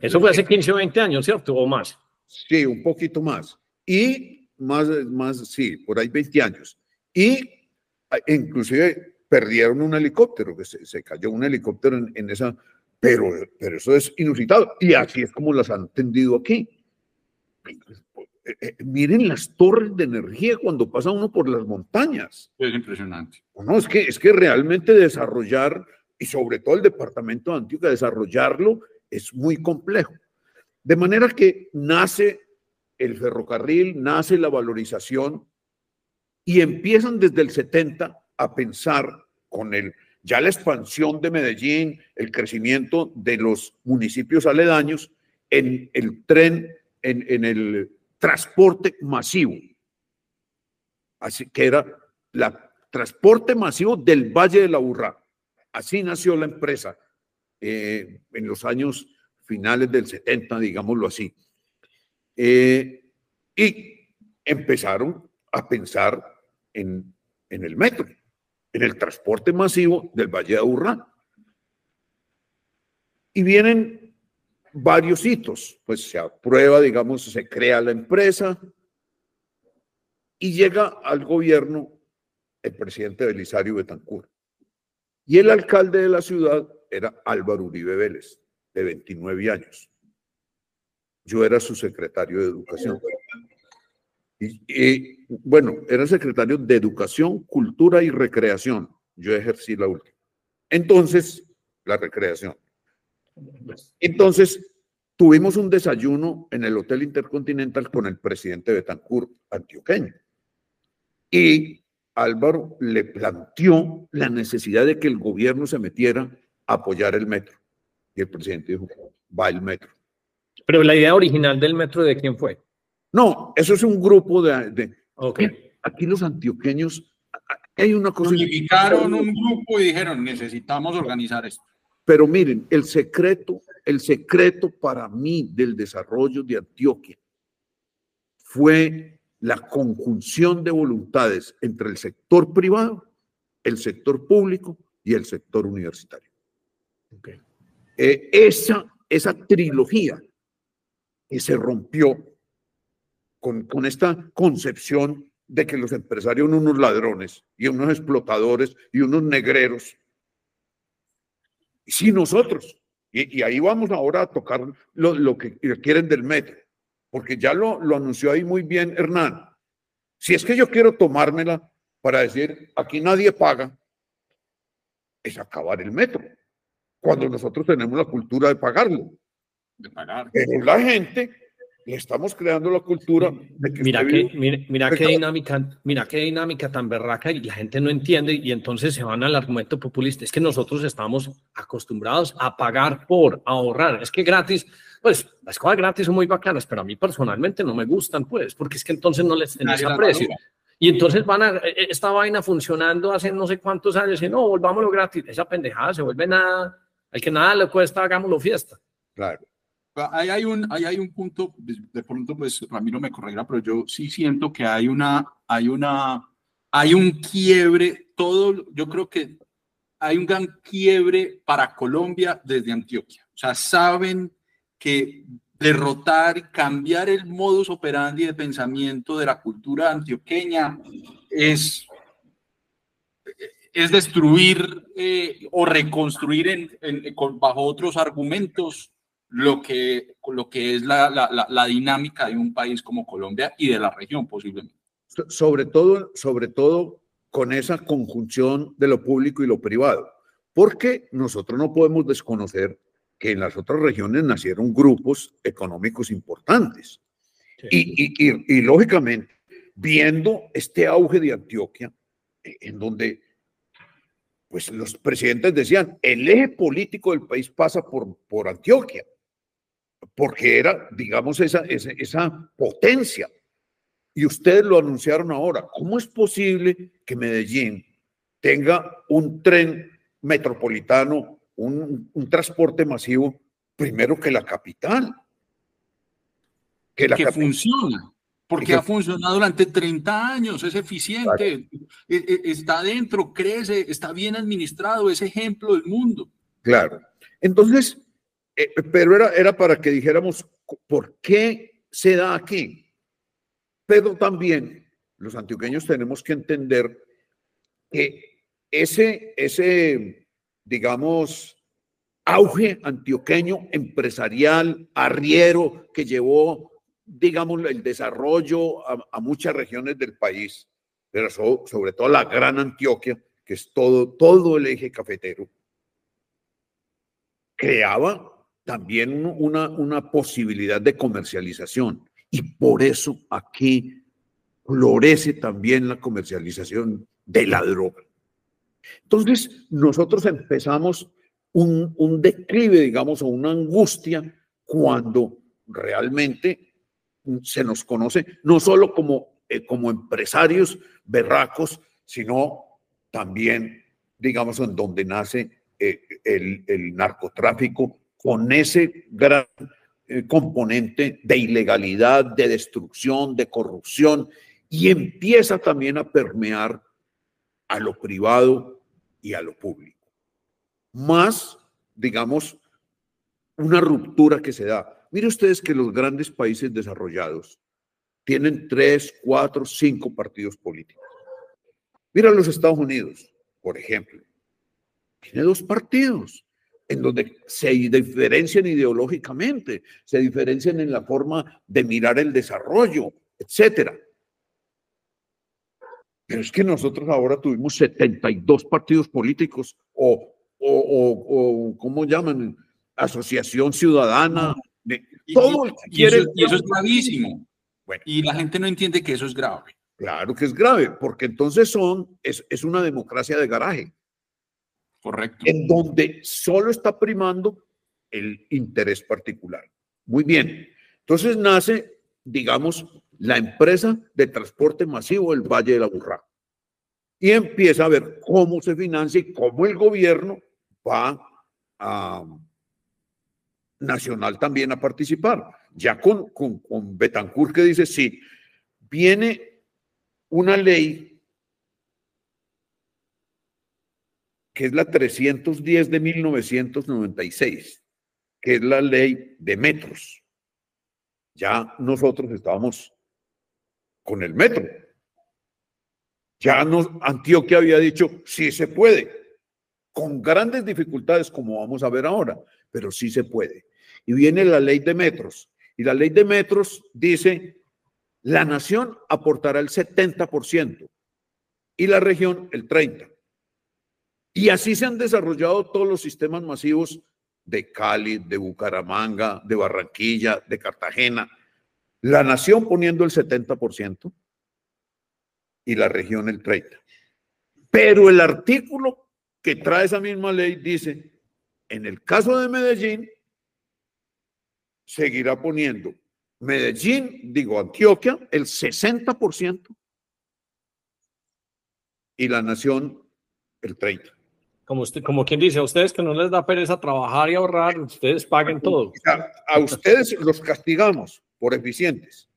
Eso fue hace quince o veinte años, ¿cierto? ¿O más? Sí, un poquito más. Y Más, más, sí, por ahí veinte años. Y inclusive perdieron un helicóptero, que se, se cayó un helicóptero en, en esa, pero, pero eso es inusitado. Y así es como las han tendido aquí. Miren las torres de energía cuando pasa uno por las montañas. Es impresionante. No, es que, es que realmente desarrollar, y sobre todo el departamento de Antioquia, desarrollarlo es muy complejo. De manera que nace el ferrocarril, nace la valorización y empiezan desde el setenta a pensar con el, ya la expansión de Medellín, el crecimiento de los municipios aledaños en el tren, en, en el transporte masivo. Así que era el transporte masivo del Valle de Aburrá. Así nació la empresa eh, en los años finales del setenta, digámoslo así. Eh, y empezaron a pensar en, en el metro, en el transporte masivo del Valle de Aburrá. Y vienen varios hitos, pues se aprueba, digamos, se crea la empresa y llega al gobierno el presidente Belisario Betancur. Y el alcalde de la ciudad era Álvaro Uribe Vélez, de veintinueve años. Yo era su secretario de Educación. Y, y bueno, era secretario de Educación, Cultura y Recreación. Yo ejercí la última. Entonces, la recreación. Entonces, tuvimos un desayuno en el Hotel Intercontinental con el presidente Betancur, antioqueño. Y Álvaro le planteó la necesidad de que el gobierno se metiera a apoyar el metro. Y el presidente dijo, va el metro. Pero la idea original del metro, ¿de quién fue? No, eso es un grupo de... de okay. Aquí los antioqueños... Hay una cosa... Unificaron un grupo y dijeron, necesitamos organizar esto. Pero miren, el secreto, el secreto para mí del desarrollo de Antioquia fue la conjunción de voluntades entre el sector privado, el sector público y el sector universitario. Okay. Eh, esa, esa trilogía que se rompió con, con esta concepción de que los empresarios son unos ladrones y unos explotadores y unos negreros. Sí, nosotros. Y, y ahí vamos ahora a tocar lo, lo que quieren del metro, porque ya lo, lo anunció ahí muy bien Hernán. Si es que yo quiero tomármela para decir, aquí nadie paga, es acabar el metro, cuando nosotros tenemos la cultura de pagarlo. De pagar. Pero la gente... Y estamos creando la cultura de que... Mira, que, mira, mira qué dinámica, mira qué dinámica tan berraca y la gente no entiende y entonces se van al argumento populista. Es que nosotros estamos acostumbrados a pagar por ahorrar. Es que gratis, pues las cosas gratis son muy bacanas, pero a mí personalmente no me gustan, pues, porque es que entonces no les tenés aprecio. Y entonces van a... Esta vaina funcionando hace no sé cuántos años y no, volvámoslo gratis. Esa pendejada se vuelve nada. Al que nada le cuesta, hagámoslo fiesta. Claro. Ahí hay, un, ahí hay un punto, de pronto pues Ramiro me corregirá, pero yo sí siento que hay una, hay una, hay un quiebre, todo, yo creo que hay un gran quiebre para Colombia desde Antioquia. O sea, saben que derrotar, cambiar el modus operandi de pensamiento de la cultura antioqueña es, es destruir eh, o reconstruir en, en, bajo otros argumentos lo que, lo que es la, la, la, la dinámica de un país como Colombia y de la región posiblemente. Sobre todo, sobre todo con esa conjunción de lo público y lo privado, porque nosotros no podemos desconocer que en las otras regiones nacieron grupos económicos importantes. Sí. Y, y, y, y lógicamente, viendo este auge de Antioquia, en donde... pues los presidentes decían, el eje político del país pasa por, por Antioquia, porque era, digamos, esa, esa, esa potencia. Y ustedes lo anunciaron ahora. ¿Cómo es posible que Medellín tenga un tren metropolitano, un, un transporte masivo, primero que la capital? Que, la que capital, funciona, porque que, ha funcionado durante treinta años, es eficiente, claro. Está dentro, crece, está bien administrado, es ejemplo del mundo. Claro. Entonces, eh, pero era, era para que dijéramos, ¿por qué se da aquí? Pero también los antioqueños tenemos que entender que ese, ese digamos, auge antioqueño empresarial, arriero, que llevó, digamos, el desarrollo a, a muchas regiones del país, pero so, sobre todo la gran Antioquia, que es todo, todo el eje cafetero, creaba también una, una posibilidad de comercialización. Y por eso aquí florece también la comercialización de la droga. Entonces, nosotros empezamos un, un declive, digamos, o una angustia cuando realmente... se nos conoce no solo como, eh, como empresarios berracos, sino también, digamos, en donde nace eh, el, el narcotráfico con ese gran eh, componente de ilegalidad, de destrucción, de corrupción, y empieza también a permear a lo privado y a lo público. Más, digamos, una ruptura que se da. Mire ustedes que los grandes países desarrollados tienen tres, cuatro, cinco partidos políticos. Mira los Estados Unidos, por ejemplo. Tiene dos partidos. en donde se diferencian ideológicamente, se diferencian en la forma de mirar el desarrollo, etcétera. Pero es que nosotros ahora tuvimos setenta y dos partidos políticos o, o, o, o ¿cómo llaman? Asociación ciudadana. De, y, todo el que quiere, y, eso, y eso es gravísimo. Bueno, y la gente no entiende que eso es grave. Claro que es grave, porque entonces son, es, es una democracia de garaje. Correcto. En donde solo está primando el interés particular. Muy bien. Entonces nace, digamos, la empresa de transporte masivo del Valle de Aburrá. Y empieza a ver cómo se financia y cómo el gobierno va a Nacional también a participar. Ya con, con, con Betancur, que dice, sí, viene una ley que es la trescientos diez de mil novecientos noventa y seis, que es la ley de metros. Ya nosotros estábamos con el metro. Ya nos, Antioquia había dicho, sí se puede, con grandes dificultades como vamos a ver ahora, pero sí se puede. Y viene la ley de metros. Y la ley de metros dice, la nación aportará el setenta por ciento y la región el treinta por ciento. Y así se han desarrollado todos los sistemas masivos de Cali, de Bucaramanga, de Barranquilla, de Cartagena. La nación poniendo el setenta por ciento y la región el treinta por ciento. Pero el artículo que trae esa misma ley dice, en el caso de Medellín, seguirá poniendo Medellín, digo Antioquia, el sesenta por ciento y la nación el treinta por ciento. Como, usted, como quien dice, a ustedes que no les da pereza trabajar y ahorrar, ustedes paguen todo. A, a ustedes los castigamos por eficientes.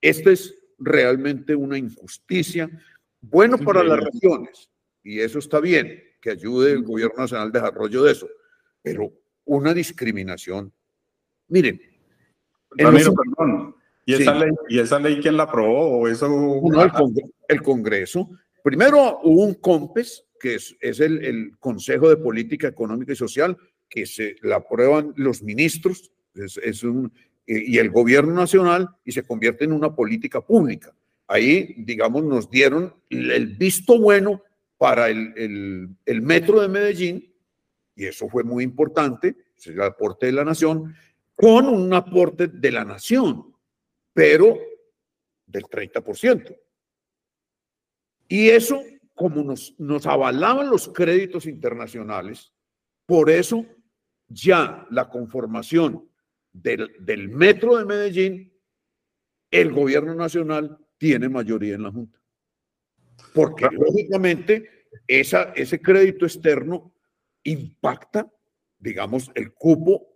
Esto es realmente una injusticia. Bueno para las regiones, y eso está bien, que ayude el gobierno nacional al desarrollo de eso, pero una discriminación. Miren. Ramiro, los... perdón. ¿Y, sí. esa ley, ¿Y esa ley quién la aprobó? ¿O eso... Uno, el, congreso, el Congreso. Primero hubo un COMPES, que es, es el, el Consejo de Política Económica y Social, que se la aprueban los ministros es, es un, y el gobierno nacional, y se convierte en una política pública. Ahí, digamos, nos dieron el visto bueno para el, el, el metro de Medellín, y eso fue muy importante, es el aporte de la nación, con un aporte de la nación, pero del treinta por ciento. Y eso, como nos, nos avalaban los créditos internacionales, por eso ya la conformación del, del metro de Medellín, el gobierno nacional tiene mayoría en la Junta. Porque lógicamente esa, ese crédito externo impacta, digamos, el cupo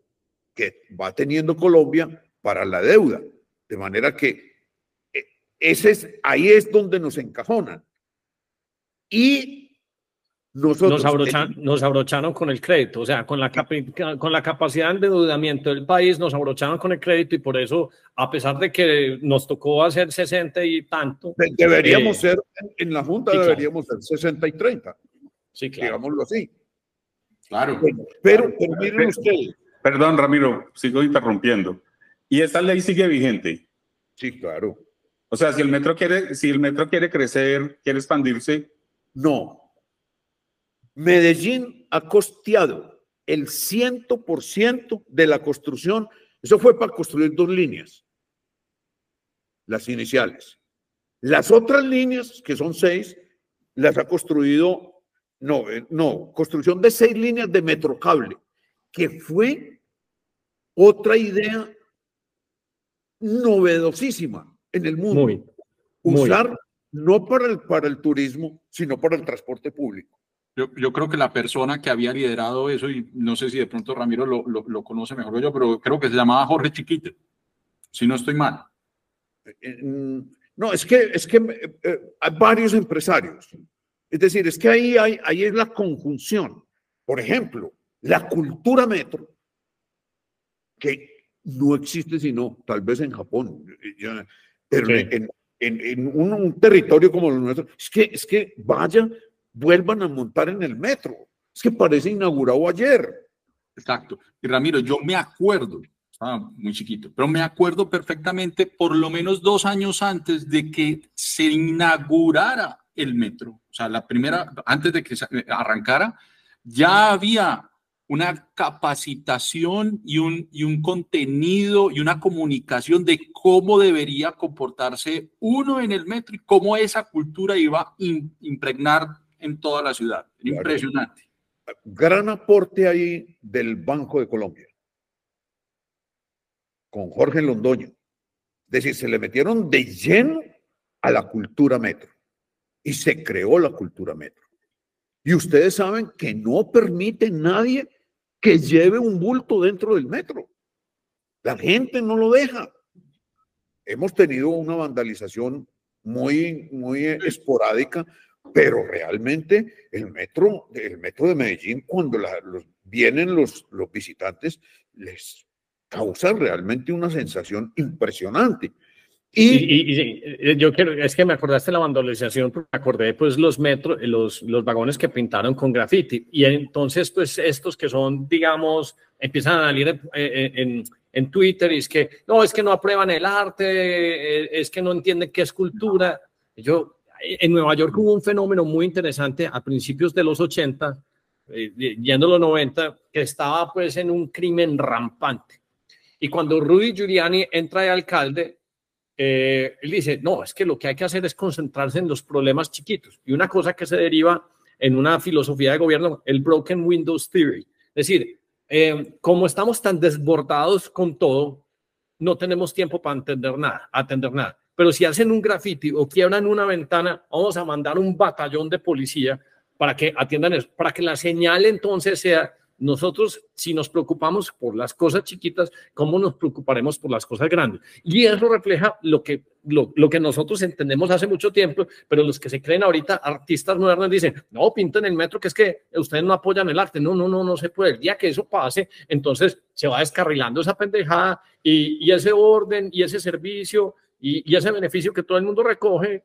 que va teniendo Colombia para la deuda. De manera que ese es, ahí es donde nos encajonan. Y nosotros... Nos, abrochan, nos abrocharon con el crédito, o sea, con la, con la capacidad de endeudamiento del país, nos abrocharon con el crédito y por eso, a pesar de que nos tocó hacer sesenta y tanto... Deberíamos eh, ser, en la Junta sí, deberíamos claro. ser sesenta y treinta, sí, claro. digámoslo así. Claro. Pero, pero miren ustedes... Perdón, Ramiro, sigo interrumpiendo. ¿Y esta ley sigue vigente? Sí, claro. O sea, si el metro quiere, si el metro quiere crecer, quiere expandirse... No. Medellín ha costeado el cien por ciento de la construcción. Eso fue para construir dos líneas, las iniciales. Las otras líneas, que son seis, las ha construido, no, no, construcción de seis líneas de metrocable, que fue otra idea novedosísima en el mundo. Muy, Usar... Muy. No para el, para el turismo, sino para el transporte público. Yo, yo creo que la persona que había liderado eso, y no sé si de pronto Ramiro lo, lo, lo conoce mejor que yo, pero creo que se llamaba Jorge Chiquito, si no estoy mal. Eh, no, es que, es que eh, hay varios empresarios. Es decir, es que ahí, hay, ahí es la conjunción. Por ejemplo, la cultura metro, que no existe sino tal vez en Japón, pero okay. en En, en un, un territorio como el nuestro, es que, es que vayan, vuelvan a montar en el metro. Es que parece inaugurado ayer. Exacto. Y Ramiro, yo me acuerdo, estaba muy chiquito, pero me acuerdo perfectamente por lo menos dos años antes de que se inaugurara el metro. O sea, la primera, antes de que arrancara, ya había una capacitación y un, y un contenido y una comunicación de cómo debería comportarse uno en el metro y cómo esa cultura iba a impregnar en toda la ciudad. Claro. Impresionante. Gran aporte ahí del Banco de Colombia, con Jorge Londoño. Es decir, se le metieron de lleno a la cultura metro y se creó la cultura metro. Y ustedes saben que no permite nadie que lleve un bulto dentro del metro. La gente no lo deja. Hemos tenido una vandalización muy, muy esporádica, pero realmente el metro, el metro de Medellín, cuando la, los, vienen los, los visitantes, les causa realmente una sensación impresionante. Y, y, y, y yo quiero, es que me acordaste de la vandalización, porque me acordé pues los metros, los, los vagones que pintaron con graffiti, y entonces pues estos que son, digamos, empiezan a salir en, en, en Twitter, y es que, no, es que no aprueban el arte, es que no entienden qué es cultura. Yo, en Nueva York hubo un fenómeno muy interesante a principios de los ochenta, eh, yendo a los noventa, que estaba pues en un crimen rampante, y cuando Rudy Giuliani entra de alcalde, Eh, él dice, no, es que lo que hay que hacer es concentrarse en los problemas chiquitos, y una cosa que se deriva en una filosofía de gobierno, el Broken Windows Theory, es decir, eh, como estamos tan desbordados con todo, no tenemos tiempo para entender nada, atender nada, pero si hacen un graffiti o quiebran una ventana, vamos a mandar un batallón de policía para que atiendan eso, para que la señal entonces sea, nosotros, si nos preocupamos por las cosas chiquitas, ¿cómo nos preocuparemos por las cosas grandes? Y eso refleja lo que, lo, lo que nosotros entendemos hace mucho tiempo, pero los que se creen ahorita artistas modernos dicen, no, pinten el metro, que es que ustedes no apoyan el arte. No, no, no, no se puede. El día que eso pase, entonces se va descarrilando esa pendejada y, y ese orden y ese servicio y, y ese beneficio que todo el mundo recoge,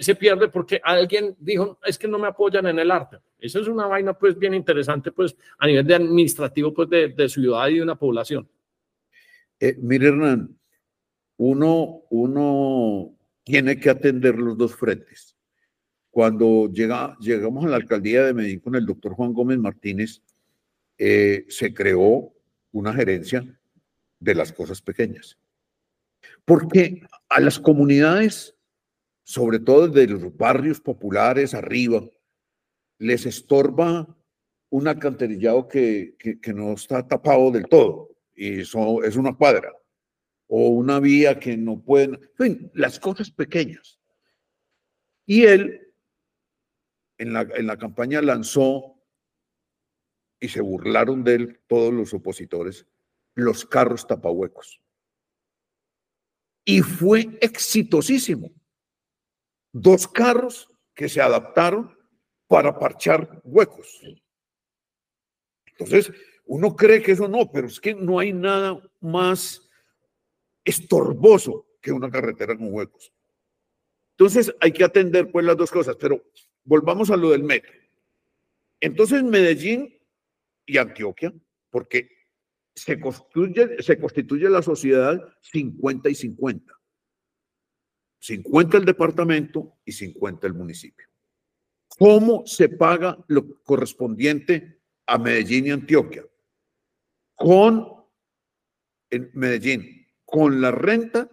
se pierde porque alguien dijo, es que no me apoyan en el arte. Eso es una vaina pues bien interesante pues a nivel de administrativo pues de, de ciudad y de una población. Eh, mire, Hernán, uno, uno tiene que atender los dos frentes. Cuando llega, llegamos a la alcaldía de Medellín con el doctor Juan Gómez Martínez, eh, se creó una gerencia de las cosas pequeñas. Porque a las comunidades, sobre todo de los barrios populares arriba, les estorba un alcantarillado que, que, que no está tapado del todo, y eso es una cuadra, o una vía que no pueden, en fin, las cosas pequeñas. Y él, en la, en la campaña lanzó, y se burlaron de él todos los opositores, los carros tapahuecos. Y fue exitosísimo. Dos carros que se adaptaron para parchar huecos. Entonces, uno cree que eso no, pero es que no hay nada más estorboso que una carretera con huecos. Entonces, hay que atender pues las dos cosas, pero volvamos a lo del metro. Entonces, Medellín y Antioquia, porque se construye, se constituye la sociedad cincuenta y cincuenta. cincuenta el departamento y cincuenta el municipio. ¿Cómo se paga lo correspondiente a Medellín y Antioquia? Con en Medellín, con la renta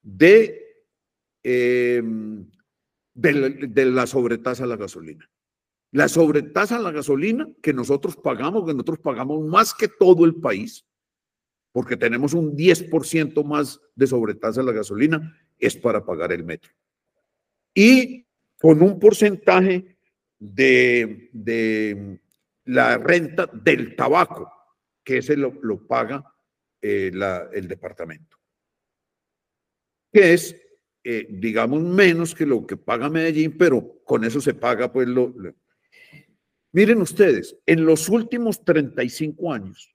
de, eh, de, la, de la sobretasa a la gasolina. La sobretasa a la gasolina que nosotros pagamos, que nosotros pagamos más que todo el país, porque tenemos un diez por ciento más de sobretasa a la gasolina, es para pagar el metro. Y con un porcentaje de, de la renta del tabaco, que ese lo, lo paga eh, la, el departamento, que es, eh, digamos, menos que lo que paga Medellín, pero con eso se paga, pues, lo, lo. Miren ustedes, en los últimos treinta y cinco años,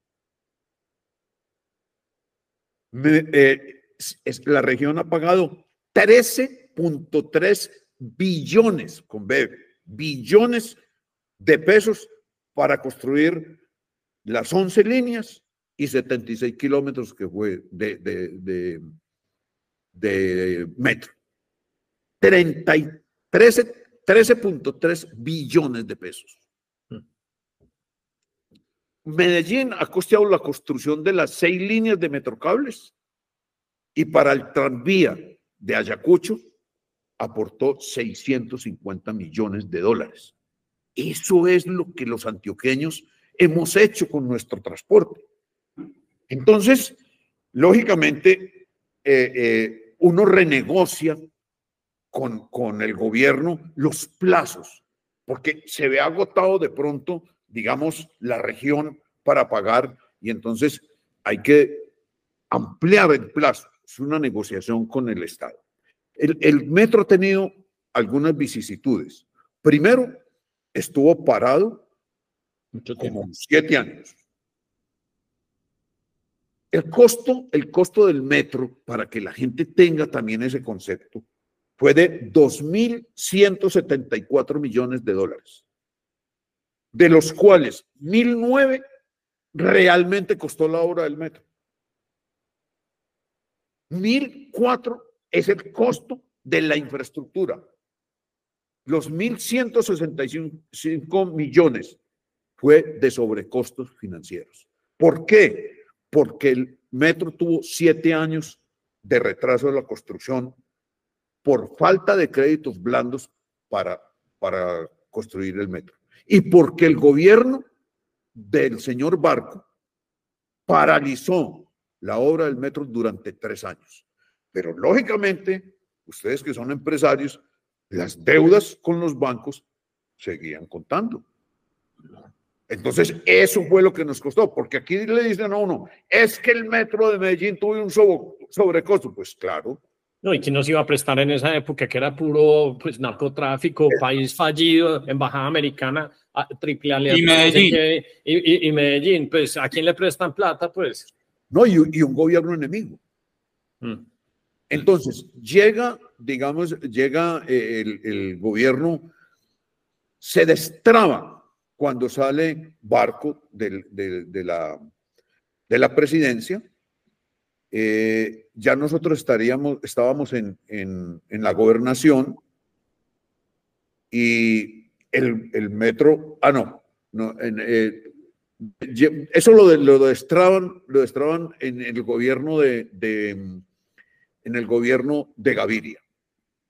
me, eh, la región ha pagado trece punto tres billones, con B, billones de pesos para construir las once líneas y setenta y seis kilómetros que fue de, de, de, de metro. trece punto tres billones de pesos. Medellín ha costeado la construcción de las seis líneas de metrocables y para el tranvía de Ayacucho aportó seiscientos cincuenta millones de dólares. Eso es lo que los antioqueños hemos hecho con nuestro transporte. Entonces, lógicamente, eh, eh, uno renegocia con, con el gobierno los plazos, porque se ve agotado de pronto, digamos, la región para pagar, y entonces hay que ampliar el plazo. Es una negociación con el Estado. El, el metro ha tenido algunas vicisitudes. Primero, estuvo parado mucho tiempo, como siete años. El costo, el costo del metro, para que la gente tenga también ese concepto, fue de dos mil ciento setenta y cuatro millones de dólares, de los cuales mil nueve realmente costó la obra del metro. mil cuatro es el costo de la infraestructura. Los mil ciento sesenta y cinco millones fue de sobrecostos financieros. ¿Por qué? Porque el metro tuvo siete años de retraso de la construcción por falta de créditos blandos para, para construir el metro. Y porque el gobierno del señor Barco paralizó la obra del metro durante tres años. Pero lógicamente, ustedes que son empresarios, las deudas con los bancos seguían contando. Entonces, eso fue lo que nos costó, porque aquí le dicen a uno, es que el metro de Medellín tuvo un sobrecosto. Pues claro. No, ¿y quién nos iba a prestar en esa época que era puro pues, narcotráfico, es... país fallido, embajada americana, triple alianza? Y Medellín. Y, y, y Medellín, pues, ¿a quién le prestan plata? Pues. No, y, y un gobierno enemigo. Mm. Entonces, llega, digamos, llega el, el gobierno, se destraba cuando sale Barco del, del, de, la, de la presidencia. Eh, ya nosotros estaríamos, estábamos en, en, en la gobernación y el, el metro, ah no, no en, eh, eso lo, lo destraban, lo destraban en el gobierno de, de en el gobierno de Gaviria.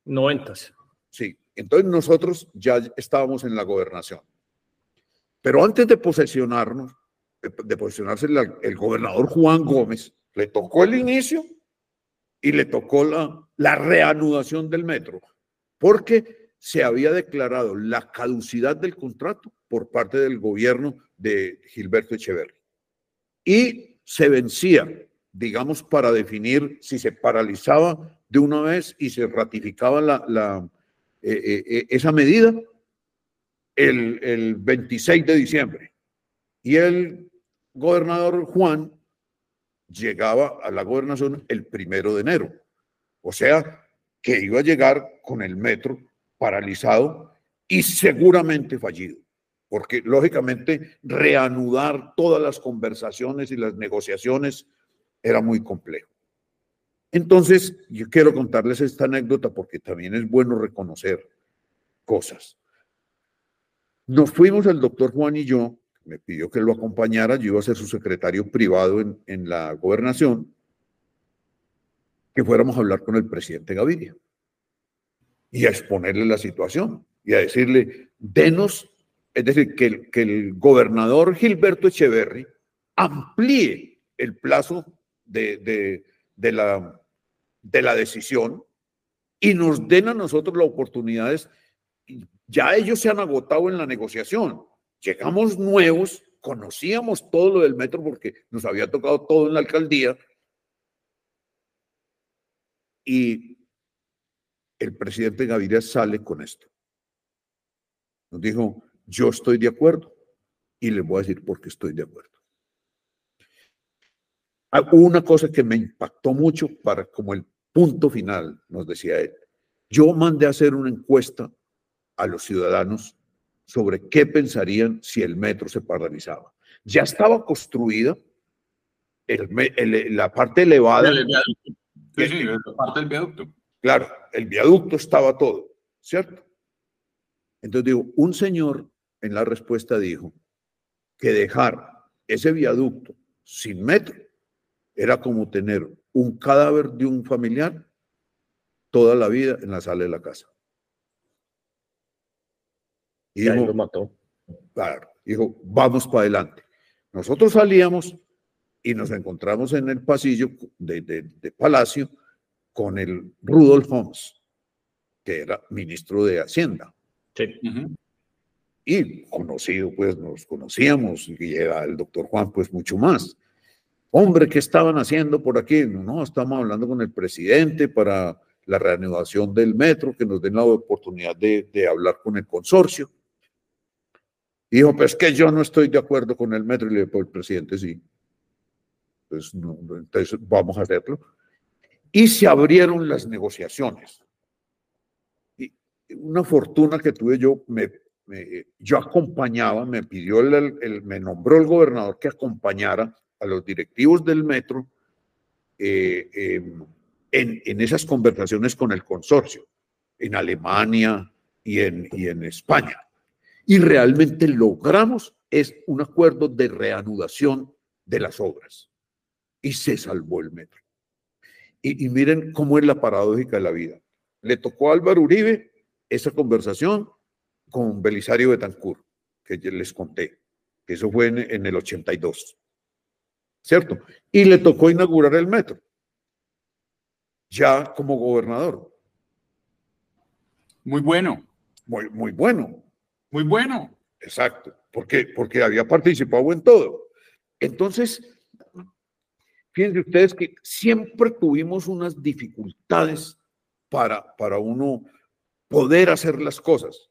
noventas. Sí, entonces nosotros ya estábamos en la gobernación. Pero antes de posesionarnos, de posesionarse el, el gobernador Juan Gómez, le tocó el inicio y le tocó la, la reanudación del metro, porque se había declarado la caducidad del contrato por parte del gobierno de Gilberto Echeverri. Y se vencía, digamos, para definir si se paralizaba de una vez y se ratificaba la, la, eh, eh, esa medida. El, el veintiséis de diciembre, y el gobernador Juan llegaba a la gobernación el primero de enero, o sea que iba a llegar con el metro paralizado y seguramente fallido, porque lógicamente reanudar todas las conversaciones y las negociaciones era muy complejo. Entonces yo quiero contarles esta anécdota porque también es bueno reconocer cosas. Nos fuimos el doctor Juan y yo, me pidió que lo acompañara, yo iba a ser su secretario privado en, en la gobernación, que fuéramos a hablar con el presidente Gaviria y a exponerle la situación y a decirle, denos, es decir, que, que el gobernador Gilberto Echeverri amplíe el plazo de, de, de, la, de la decisión y nos den a nosotros las oportunidades. Ya ellos se han agotado en la negociación. Llegamos nuevos, conocíamos todo lo del metro porque nos había tocado todo en la alcaldía. Y el presidente Gaviria sale con esto. Nos dijo, yo estoy de acuerdo y les voy a decir por qué estoy de acuerdo. Hubo una cosa que me impactó mucho para como el punto final, nos decía él. Yo mandé a hacer una encuesta a los ciudadanos sobre qué pensarían si el metro se paralizaba. ya estaba construida el, el, la parte elevada. El, el viaducto. Sí, sí, la parte del viaducto. Claro, el viaducto estaba todo, ¿cierto? Entonces digo, un señor en la respuesta dijo que dejar ese viaducto sin metro era como tener un cadáver de un familiar toda la vida en la sala de la casa. Y dijo, lo mató. Claro, dijo, vamos para adelante. Nosotros salíamos y nos encontramos en el pasillo de, de, de Palacio con el Rudolf Homs, que era ministro de Hacienda. Sí. Uh-huh. Y conocido, pues nos conocíamos, y era el doctor Juan, pues mucho más. Hombre, ¿qué estaban haciendo por aquí? No, estamos hablando con el presidente para la reanudación del metro, que nos den la oportunidad de, de hablar con el consorcio. Y dijo, pues que yo no estoy de acuerdo con el metro. Y le dijo, pues el presidente sí. Entonces, no, entonces vamos a hacerlo. Y se abrieron las negociaciones. Y una fortuna que tuve yo, me, me, yo acompañaba, me pidió, el, el, el, me nombró el gobernador que acompañara a los directivos del metro eh, eh, en, en esas conversaciones con el consorcio, en Alemania y en, y en España. Y realmente logramos es un acuerdo de reanudación de las obras. Y se salvó el metro. Y, y miren cómo es la paradójica de la vida. Le tocó a Álvaro Uribe esa conversación con Belisario Betancur, que yo les conté, que eso fue en, en el ochenta y dos. ¿Cierto? Y le tocó inaugurar el metro, ya como gobernador. Muy bueno. Muy, muy bueno. Muy bueno. Exacto, porque, porque había participado en todo. Entonces, fíjense ustedes que siempre tuvimos unas dificultades para, para uno poder hacer las cosas.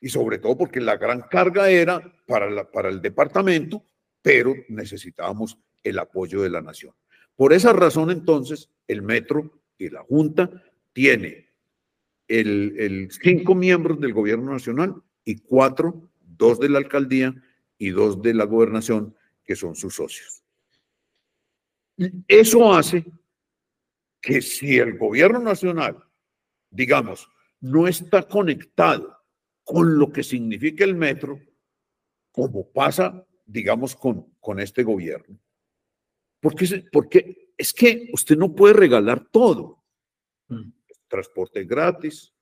Y sobre todo porque la gran carga era para, la, para el departamento, pero necesitábamos el apoyo de la nación. Por esa razón, entonces, el metro y la Junta tiene el, el cinco miembros del gobierno nacional y cuatro, dos de la alcaldía y dos de la gobernación, que son sus socios. Eso hace que si el gobierno nacional, digamos, no está conectado con lo que significa el metro, como pasa, digamos, con, con este gobierno, porque, porque es que usted no puede regalar todo. Transporte gratis.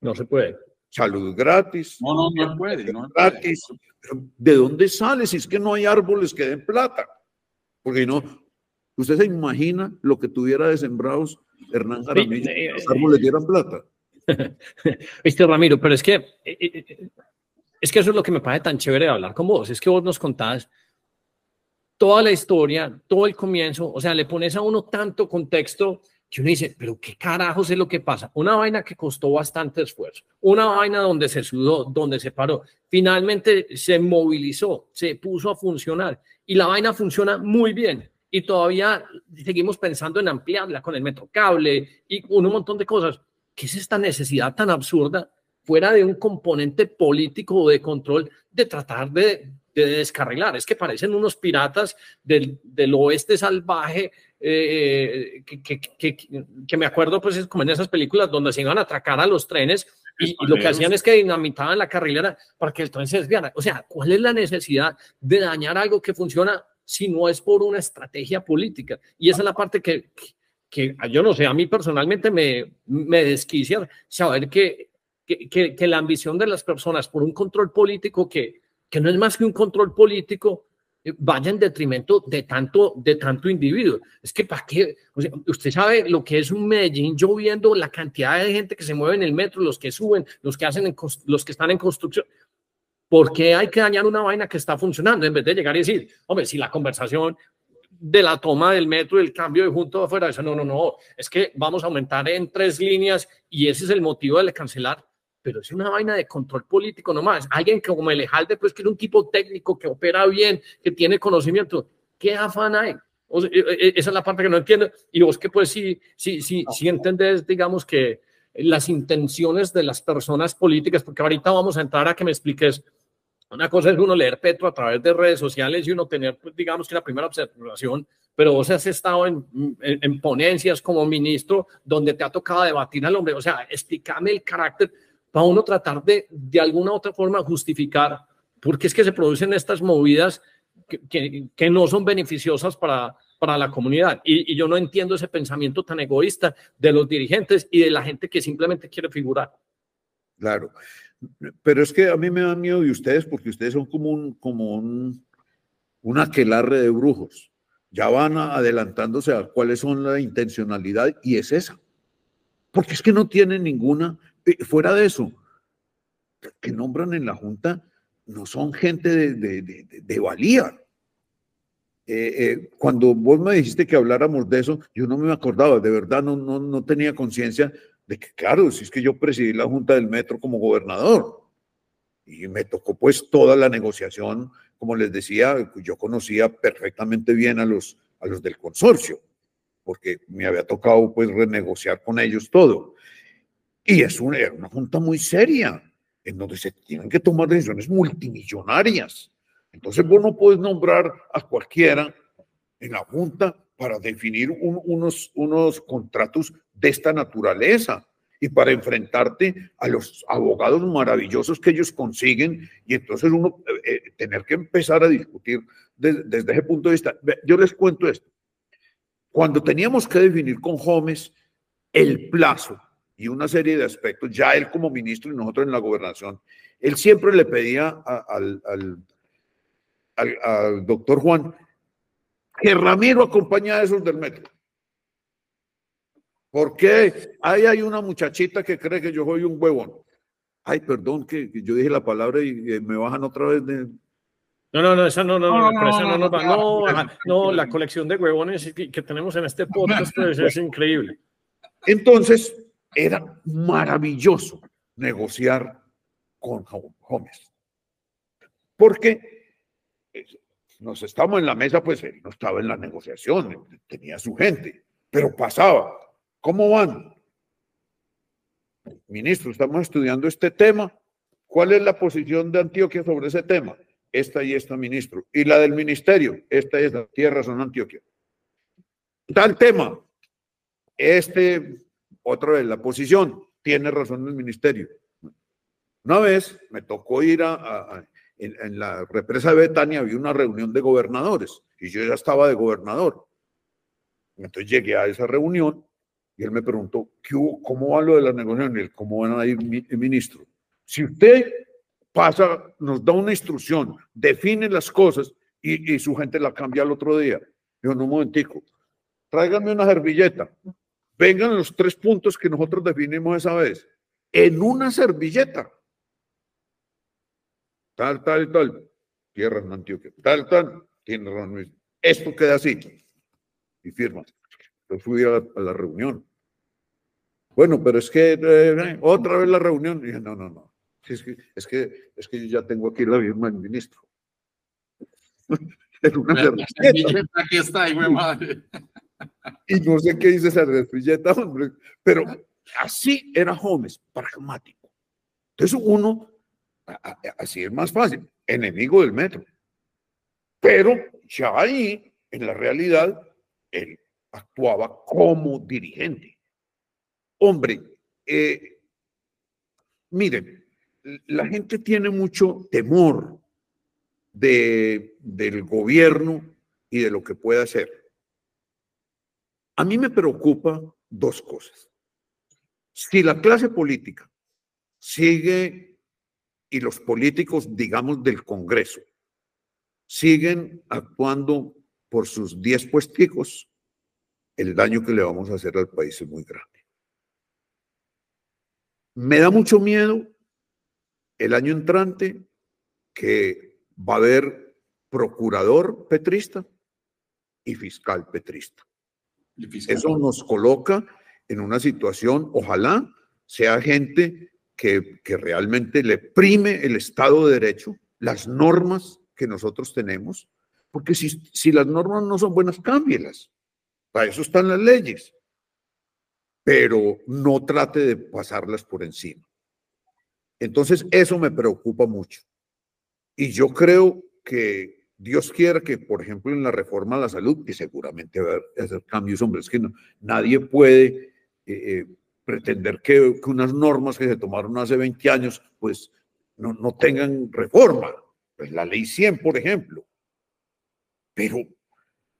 No se puede. Salud gratis. No, no, no puede. No gratis. Puede. ¿De dónde sale? Si es que no hay árboles que den plata. Porque no. ¿Usted se imagina lo que tuviera de sembrados Hernán Jaramillo? Sí, los árboles dieran plata. Viste, Ramiro, pero es que es que eso es lo que me parece tan chévere de hablar con vos. Es que vos nos contás toda la historia, todo el comienzo. O sea, le pones a uno tanto contexto que uno dice, pero qué carajos es lo que pasa. Una vaina que costó bastante esfuerzo, una vaina donde se sudó, donde se paró, finalmente se movilizó, se puso a funcionar y la vaina funciona muy bien y todavía seguimos pensando en ampliarla con el metrocable y un montón de cosas. ¿Qué es esta necesidad tan absurda fuera de un componente político o de control de tratar de, de descarrilar? Es que parecen unos piratas del, del oeste salvaje. Eh, que, que, que, que me acuerdo pues es como en esas películas donde se iban a atracar a los trenes y, y lo que hacían es que dinamitaban la carrilera para que el tren se desviara. O sea, ¿cuál es la necesidad de dañar algo que funciona si no es por una estrategia política? Y esa es la parte que, que, que yo no sé, a mí personalmente me, me desquicia saber que, que, que, que la ambición de las personas por un control político que, que no es más que un control político vaya en detrimento de tanto, de tanto individuo. Es que para qué, o sea, usted sabe lo que es un Medellín, yo viendo la cantidad de gente que se mueve en el metro, los que suben, los que hacen, en, los que están en construcción. ¿Por qué hay que dañar una vaina que está funcionando? En vez de llegar y decir, hombre, si la conversación de la toma del metro, del cambio de junto afuera, eso no, no, no, es que vamos a aumentar en tres líneas y ese es el motivo de cancelar. Pero es una vaina de control político nomás. Alguien como el Ejalde, pues que es un tipo técnico, que opera bien, que tiene conocimiento. ¿Qué afán hay? O sea, esa es la parte que no entiendo. Y vos que pues sí, sí, sí, sí entendés, digamos, que las intenciones de las personas políticas, porque ahorita vamos a entrar a que me expliques Una cosa es uno leer Petro a través de redes sociales y uno tener, pues, digamos que la primera observación, pero vos has estado en, en, en ponencias como ministro donde te ha tocado debatir al hombre. O sea, explícame el carácter para uno tratar de, de alguna otra forma, justificar por qué es que se producen estas movidas que, que, que no son beneficiosas para, para la comunidad. Y, y yo no entiendo ese pensamiento tan egoísta de los dirigentes y de la gente que simplemente quiere figurar. Claro. Pero es que a mí me da miedo de ustedes, porque ustedes son como un, como un, un aquelarre de brujos. Ya van adelantándose a cuáles son la intencionalidad, y es esa. Porque es que no tienen ninguna. Fuera de eso, que nombran en la Junta no son gente de, de, de, de valía. Eh, eh, cuando vos me dijiste que habláramos de eso, yo no me acordaba, de verdad no, no, no tenía conciencia de que, claro, si es que yo presidí la Junta del Metro como gobernador y me tocó pues toda la negociación. Como les decía, yo conocía perfectamente bien a los, a los del consorcio, porque me había tocado pues renegociar con ellos todo. Y es una, una junta muy seria, en donde se tienen que tomar decisiones multimillonarias. Entonces vos no puedes nombrar a cualquiera en la junta para definir un, unos, unos contratos de esta naturaleza y para enfrentarte a los abogados maravillosos que ellos consiguen, y entonces uno eh, tener que empezar a discutir de, desde ese punto de vista. Yo les cuento esto. Cuando teníamos que definir con Gómez el plazo y una serie de aspectos, ya él como ministro y nosotros en la gobernación, él siempre le pedía a, al, al, al, al doctor Juan que Ramiro acompañara a esos del metro. Porque ahí hay una muchachita que cree que yo soy un huevón. Ay, perdón, que, que yo dije la palabra y eh, me bajan otra vez de... No, no, no, esa no, no, no, no, no, no, no, no, no, no, la colección de huevones que, que tenemos en este podcast pues, es increíble. Entonces, era maravilloso negociar con Gómez. Porque nos estábamos en la mesa, pues él no estaba en la negociación, tenía su gente, pero pasaba. ¿Cómo van? Ministro, estamos estudiando este tema. ¿Cuál es la posición de Antioquia sobre ese tema? Esta y esta, ministro. ¿Y la del ministerio? Esta y esta. Tierra son Antioquia. Tal tema. Este, otra vez, la posición. Tiene razón el ministerio. Una vez me tocó ir a, a, a en, en la represa de Betania, había una reunión de gobernadores y yo ya estaba de gobernador. Entonces llegué a esa reunión. Y él me preguntó, ¿qué hubo? ¿Cómo va lo de las negociaciones? Y él, ¿cómo van a ir, ministro? Si usted pasa, nos da una instrucción, define las cosas y, y su gente la cambia al otro día. Yo, no, un momentico, tráiganme una servilleta, vengan los tres puntos que nosotros definimos esa vez, en una servilleta. Tal, tal, tal, tierras en Antioquia, tal, tal, tiene razón. Esto queda así. Y firma. Yo fui a la, a la reunión. Bueno, pero es que eh, otra vez la reunión. Y dije, no, no, no. Es que, es que, es que yo ya tengo aquí la firma del ministro. En una servilleta. Aquí está, güey, madre. Y no sé qué dice esa servilleta, hombre. Pero así era Gómez, pragmático. Entonces uno, a, a, así es más fácil, enemigo del metro. Pero ya ahí, en la realidad, él actuaba como dirigente. Hombre, eh, miren, la gente tiene mucho temor de, del gobierno y de lo que puede hacer. A mí me preocupa dos cosas. Si la clase política sigue, y los políticos, digamos, del Congreso, siguen actuando por sus diez puesticos, el daño que le vamos a hacer al país es muy grande. Me da mucho miedo el año entrante que va a haber procurador petrista y fiscal petrista. Y fiscal. Eso nos coloca en una situación, ojalá sea gente que, que realmente le prime el Estado de Derecho, las normas que nosotros tenemos, porque si, si las normas no son buenas, cámbielas. Para eso están las leyes, pero no trate de pasarlas por encima. Entonces, eso me preocupa mucho. Y yo creo que Dios quiera que, por ejemplo, en la reforma a la salud, que seguramente va a hacer cambios, hombre, es que no, nadie puede eh, pretender que, que unas normas que se tomaron hace veinte años, pues, no, no tengan reforma. Pues la ley cien, por ejemplo. Pero,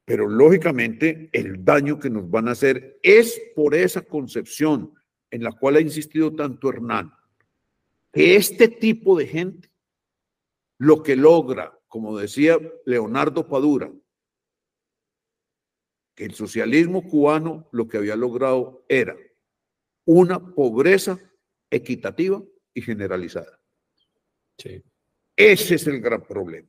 pero lógicamente el daño que nos van a hacer es por esa concepción en la cual ha insistido tanto Hernán, que este tipo de gente lo que logra, como decía Leonardo Padura, que el socialismo cubano lo que había logrado era una pobreza equitativa y generalizada. Sí. Ese es el gran problema.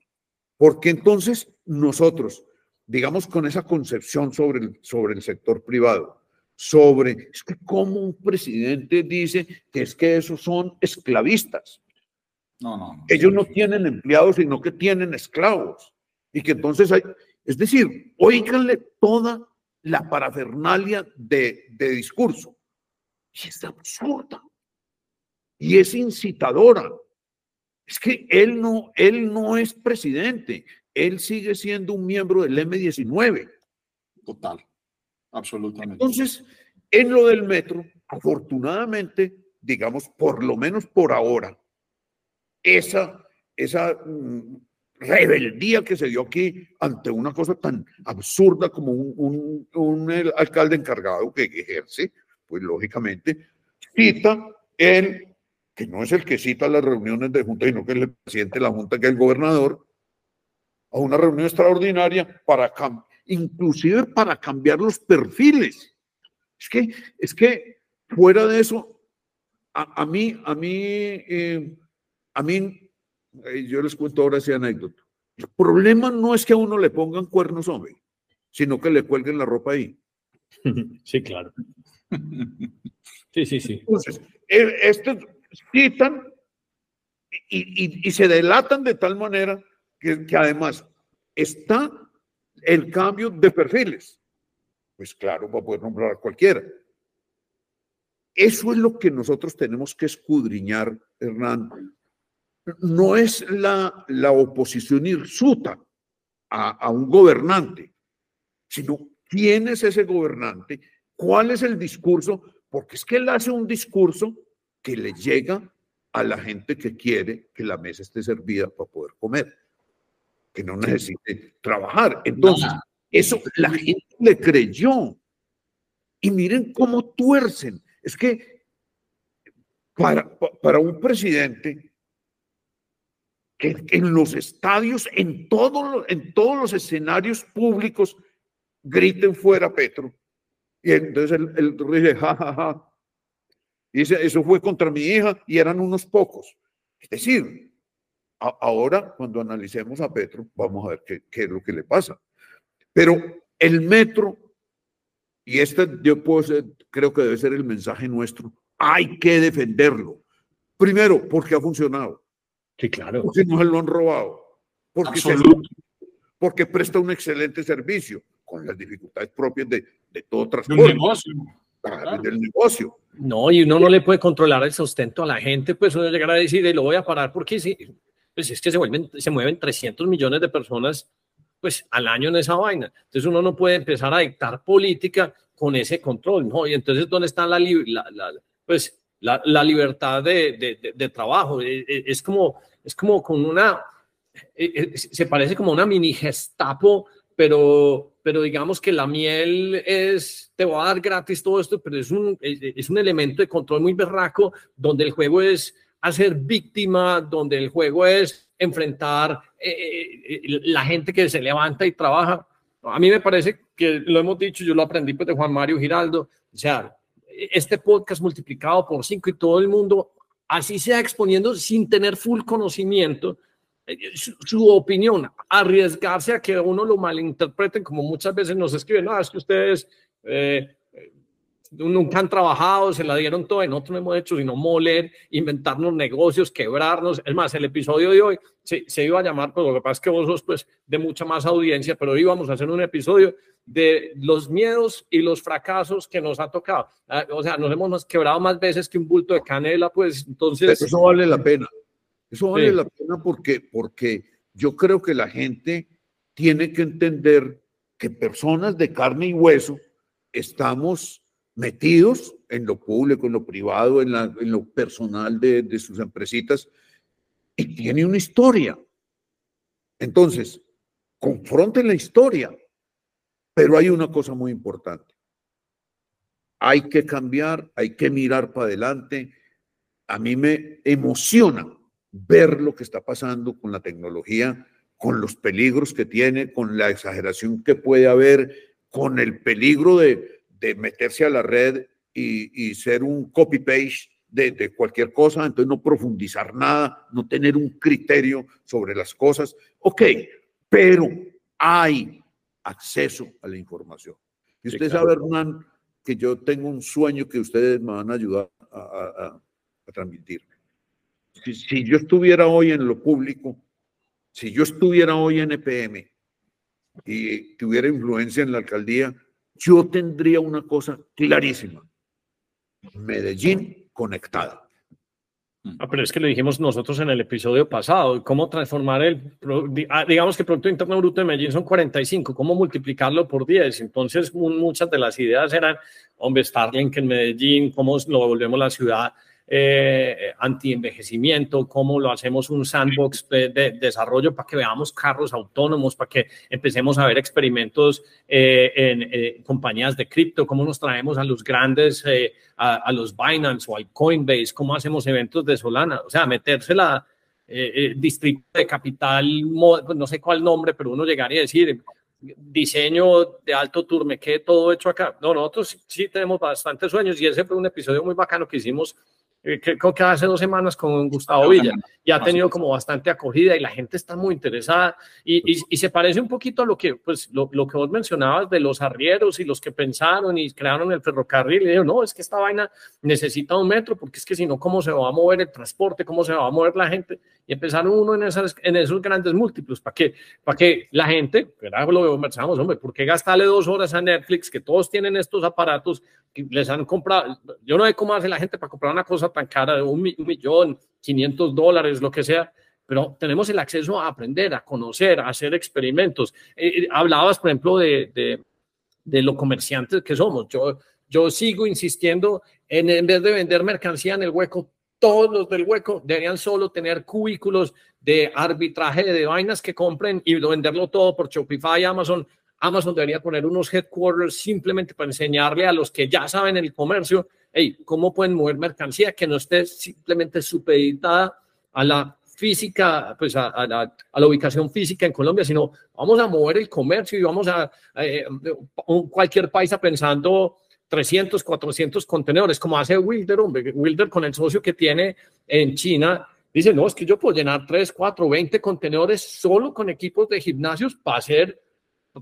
Porque entonces nosotros, digamos, con esa concepción sobre el, sobre el sector privado, sobre, es que como un presidente dice que es que esos son esclavistas. No, no. no Ellos no tienen empleados, sino que tienen esclavos. Y que entonces hay, es decir, óiganle toda la parafernalia de, de discurso. Y es absurda. Y es incitadora. Es que él no, él no es presidente, él sigue siendo un miembro del eme diecinueve. Total, absolutamente. Entonces, en lo del metro, afortunadamente, digamos, por lo menos por ahora, esa, esa rebeldía que se dio aquí ante una cosa tan absurda como un, un, un alcalde encargado que ejerce, pues lógicamente, cita el... que no es el que cita las reuniones de junta, sino que es el presidente de la junta, que es el gobernador, a una reunión extraordinaria, para inclusive para cambiar los perfiles. Es que, es que fuera de eso, a, a mí, a mí, eh, a mí, eh, yo les cuento ahora esa anécdota. El problema no es que a uno le pongan cuernos, hombre, sino que le cuelguen la ropa ahí. Sí, claro. Sí, sí, sí. Entonces, este... citan y, y, y se delatan de tal manera que, que además está el cambio de perfiles. Pues claro, va a poder nombrar a cualquiera. Eso es lo que nosotros tenemos que escudriñar, Hernán. No es la, la oposición hirsuta a, a un gobernante, sino quién es ese gobernante, cuál es el discurso, porque es que él hace un discurso que le llega a la gente que quiere que la mesa esté servida para poder comer, que no necesite trabajar. Entonces, eso la gente le creyó. Y miren cómo tuercen. Es que para, para un presidente que en los estadios, en, todo, en todos los escenarios públicos, griten fuera Petro. Y entonces él, él dice, jajaja. Ja, ja. Dice, eso fue contra mi hija y eran unos pocos. Es decir, a, ahora cuando analicemos a Petro, vamos a ver qué, qué es lo que le pasa. Pero el metro, y este yo puedo ser, creo que debe ser el mensaje nuestro, hay que defenderlo. Primero, porque ha funcionado. Sí, claro. Porque no se lo han robado. Porque, se lo, porque presta un excelente servicio, con las dificultades propias de, de todo transporte. De un negocio. Claro. Del negocio. No, y uno no le puede controlar el sustento a la gente, pues uno llegará a decir, lo voy a parar, porque sí, pues es que se, vuelven, se mueven trescientos millones de personas pues al año en esa vaina. Entonces uno no puede empezar a dictar política con ese control, ¿no? Y entonces, ¿dónde está la, la, la, pues, la, la libertad de, de, de, de trabajo? Es como, es como con una, se parece como una mini Gestapo, pero... pero digamos que la miel es, te va a dar gratis todo esto, pero es un, es un elemento de control muy berraco, donde el juego es hacer víctima, donde el juego es enfrentar eh, la gente que se levanta y trabaja. A mí me parece que lo hemos dicho, yo lo aprendí pues, de Juan Mario Giraldo, o sea, este podcast multiplicado por cinco y todo el mundo, así sea exponiendo sin tener full conocimiento, Su, su opinión, arriesgarse a que uno lo malinterpreten, como muchas veces nos escriben, no, es que ustedes eh, nunca han trabajado, se la dieron toda, y nosotros no hemos hecho sino moler, inventarnos negocios, quebrarnos. Es más, el episodio de hoy se, se iba a llamar, pues lo que pasa es que vos sos pues, de mucha más audiencia, pero hoy vamos a hacer un episodio de los miedos y los fracasos que nos ha tocado. O sea, nos hemos quebrado más veces que un bulto de canela, pues entonces... Pero eso vale la pena. Eso vale sí. la pena porque, porque yo creo que la gente tiene que entender que personas de carne y hueso estamos metidos en lo público, en lo privado, en, la, en lo personal de, de sus empresitas, y tiene una historia. Entonces, confronten la historia, pero hay una cosa muy importante. Hay que cambiar, hay que mirar para adelante. A mí me emociona ver lo que está pasando con la tecnología, con los peligros que tiene, con la exageración que puede haber, con el peligro de, de meterse a la red y, y ser un copy-paste de, de cualquier cosa, entonces no profundizar nada, no tener un criterio sobre las cosas. Ok, pero hay acceso a la información. Y usted sí, claro. sabe, Hernán, que yo tengo un sueño que ustedes me van a ayudar a, a, a transmitir. Si, si yo estuviera hoy en lo público, si yo estuviera hoy en E P M y tuviera influencia en la alcaldía, yo tendría una cosa clarísima: Medellín conectada. Ah, pero es que lo dijimos nosotros en el episodio pasado, cómo transformar el, digamos que el Producto Interno Bruto de Medellín son cuarenta y cinco, cómo multiplicarlo por diez. Entonces muchas de las ideas eran, hombre, Starlink en Medellín, cómo lo volvemos la ciudad eh, anti-envejecimiento, cómo lo hacemos un sandbox de, de desarrollo para que veamos carros autónomos, para que empecemos a ver experimentos eh, en eh, compañías de cripto, cómo nos traemos a los grandes, eh, a, a los Binance o al Coinbase, cómo hacemos eventos de Solana. O sea, meterse la eh, eh, distrito de capital, no sé cuál nombre, pero uno llegaría a decir diseño de alto turme, que todo hecho acá. No, nosotros sí tenemos bastantes sueños y ese fue un episodio muy bacano que hicimos creo que hace dos semanas con Gustavo Villa, y ha tenido como bastante acogida y la gente está muy interesada y, y, y se parece un poquito a lo que, pues, lo, lo que vos mencionabas de los arrieros y los que pensaron y crearon el ferrocarril y digo, no, es que esta vaina necesita un metro porque es que si no, ¿cómo se va a mover el transporte? ¿Cómo se va a mover la gente? Y empezaron uno en, esas, en esos grandes múltiplos, ¿para que, para que la gente, ¿verdad? Lo que conversamos, hombre, ¿por qué gastarle dos horas a Netflix que todos tienen estos aparatos que les han comprado? Yo no sé cómo hace la gente para comprar una cosa tan cara de un millón, quinientos dólares, lo que sea, pero tenemos el acceso a aprender, a conocer, a hacer experimentos. Eh, hablabas, por ejemplo, de, de, de los comerciantes que somos. Yo, yo sigo insistiendo en, en vez de vender mercancía en el hueco, todos los del hueco deberían solo tener cubículos de arbitraje de vainas que compren y venderlo todo por Shopify y Amazon. Amazon debería poner unos headquarters simplemente para enseñarle a los que ya saben el comercio, hey, cómo pueden mover mercancía que no esté simplemente supeditada a la física, pues a, a, la, a la ubicación física en Colombia, sino vamos a mover el comercio y vamos a eh, cualquier paisa pensando trescientos, cuatrocientos contenedores, como hace Wilder, hombre. Wilder con el socio que tiene en China, dice, no, es que yo puedo llenar tres, cuatro, veinte contenedores solo con equipos de gimnasios para hacer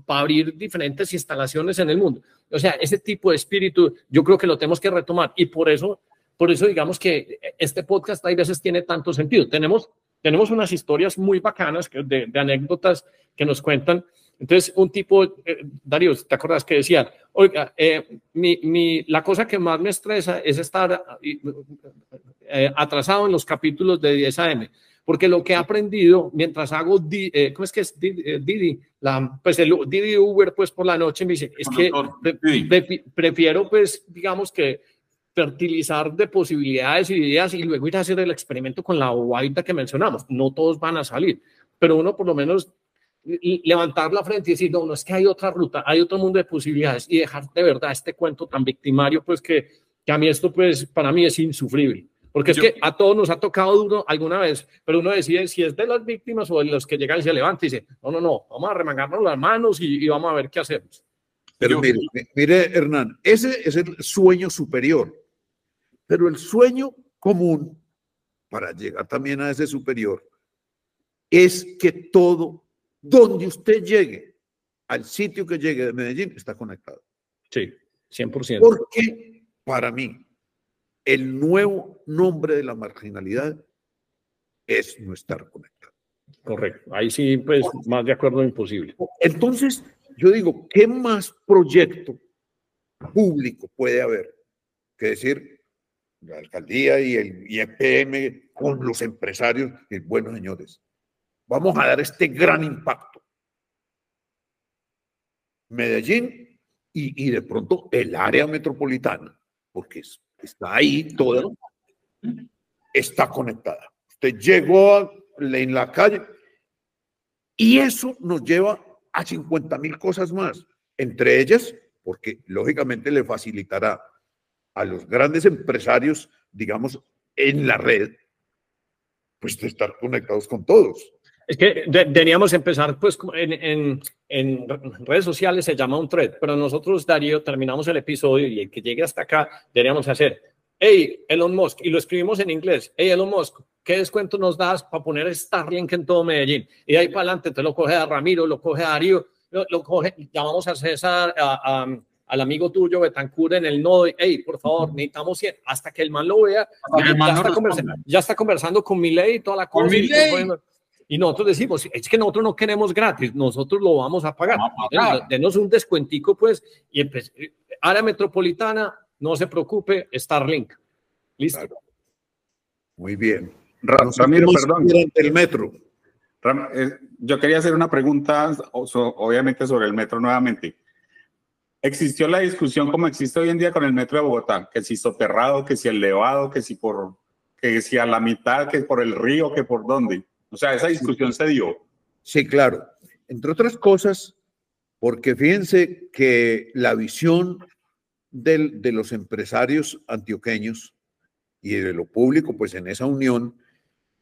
para abrir diferentes instalaciones en el mundo. O sea, ese tipo de espíritu yo creo que lo tenemos que retomar y por eso, por eso digamos que este podcast hay veces tiene tanto sentido. Tenemos, tenemos unas historias muy bacanas de, de anécdotas que nos cuentan. Entonces, un tipo, eh, Darío, ¿te acuerdas que decía? Oiga, eh, mi, mi, la cosa que más me estresa es estar eh, atrasado en los capítulos de diez A M. Porque lo que he aprendido mientras hago, eh, ¿cómo es que es Didi? La, pues el Didi Uber, pues por la noche me dice, es que pre, pre, prefiero, pues, digamos que fertilizar de posibilidades y ideas y luego ir a hacer el experimento con la bobadita que mencionamos. No todos van a salir, pero uno por lo menos y levantar la frente y decir, no, no, es que hay otra ruta, hay otro mundo de posibilidades y dejar de verdad este cuento tan victimario, pues, que, que a mí esto, pues, para mí es insufrible. Porque es yo, que a todos nos ha tocado duro alguna vez, pero uno decide si es de las víctimas o de los que llegan y se levanta y dice, no, no, no, vamos a remangarnos las manos y, y vamos a ver qué hacemos. Pero yo, mire, mire, Hernán, ese es el sueño superior, pero el sueño común, para llegar también a ese superior, es que todo, donde usted llegue, al sitio que llegue de Medellín, está conectado. Sí, cien por ciento. Porque para mí, el nuevo nombre de la marginalidad es no estar conectado. Correcto. Ahí sí, pues, más de acuerdo imposible. Entonces, yo digo, ¿qué más proyecto público puede haber que decir, la alcaldía y el E P M con los empresarios. Y, bueno, señores, vamos a dar este gran impacto. Medellín y, y de pronto el área metropolitana, porque está ahí toda, está conectada. Usted llegó a, en la calle y eso nos lleva a cincuenta mil cosas más, entre ellas, porque lógicamente le facilitará a los grandes empresarios, digamos, en la red, pues de estar conectados con todos. Es que deberíamos empezar, pues, en, en, en redes sociales se llama un thread, pero nosotros, Darío, terminamos el episodio y el que llegue hasta acá, deberíamos hacer, hey, Elon Musk, y lo escribimos en inglés, hey, Elon Musk, ¿qué descuento nos das para poner Starlink en todo Medellín? Y de ahí para adelante te lo coge a Ramiro, lo coge a Darío, lo, lo coge, llamamos a César, a, a, al amigo tuyo, Betancur, en el nodo, hey, por favor, necesitamos cien, hasta que el man lo vea, ya, man ya, no está ya está conversando con Milei y toda la cosa. Y nosotros decimos, es que nosotros no queremos gratis, nosotros lo vamos a pagar. Denos, denos un descuentico, pues, y empecé. Área metropolitana, no se preocupe, Starlink. ¿Listo? Claro. Muy bien. Ram, Ramiro, perdón. El metro. Ram, eh, yo quería hacer una pregunta, obviamente, sobre el metro nuevamente. Existió la discusión como existe hoy en día con el metro de Bogotá, que si soterrado, que si elevado, que si, por, que si a la mitad, que por el río, que por dónde. O sea, esa discusión se dio. Sí, claro. Entre otras cosas, porque fíjense que la visión del, de los empresarios antioqueños y de lo público, pues en esa unión,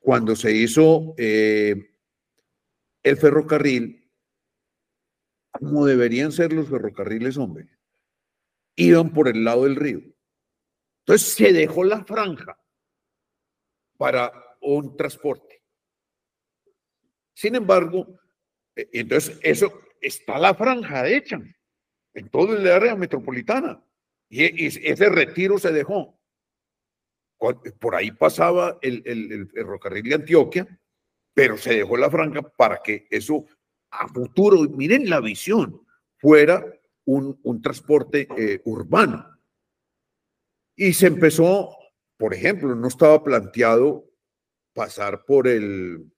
cuando se hizo eh, el ferrocarril, como deberían ser los ferrocarriles, hombre, iban por el lado del río. Entonces se dejó la franja para un transporte. Sin embargo, entonces eso está la franja hecha en todo el área metropolitana y ese retiro se dejó. Por ahí pasaba el, el, el ferrocarril de Antioquia, pero se dejó la franja para que eso a futuro, miren la visión, fuera un, un transporte eh, urbano. Y se empezó, por ejemplo, no estaba planteado pasar por el...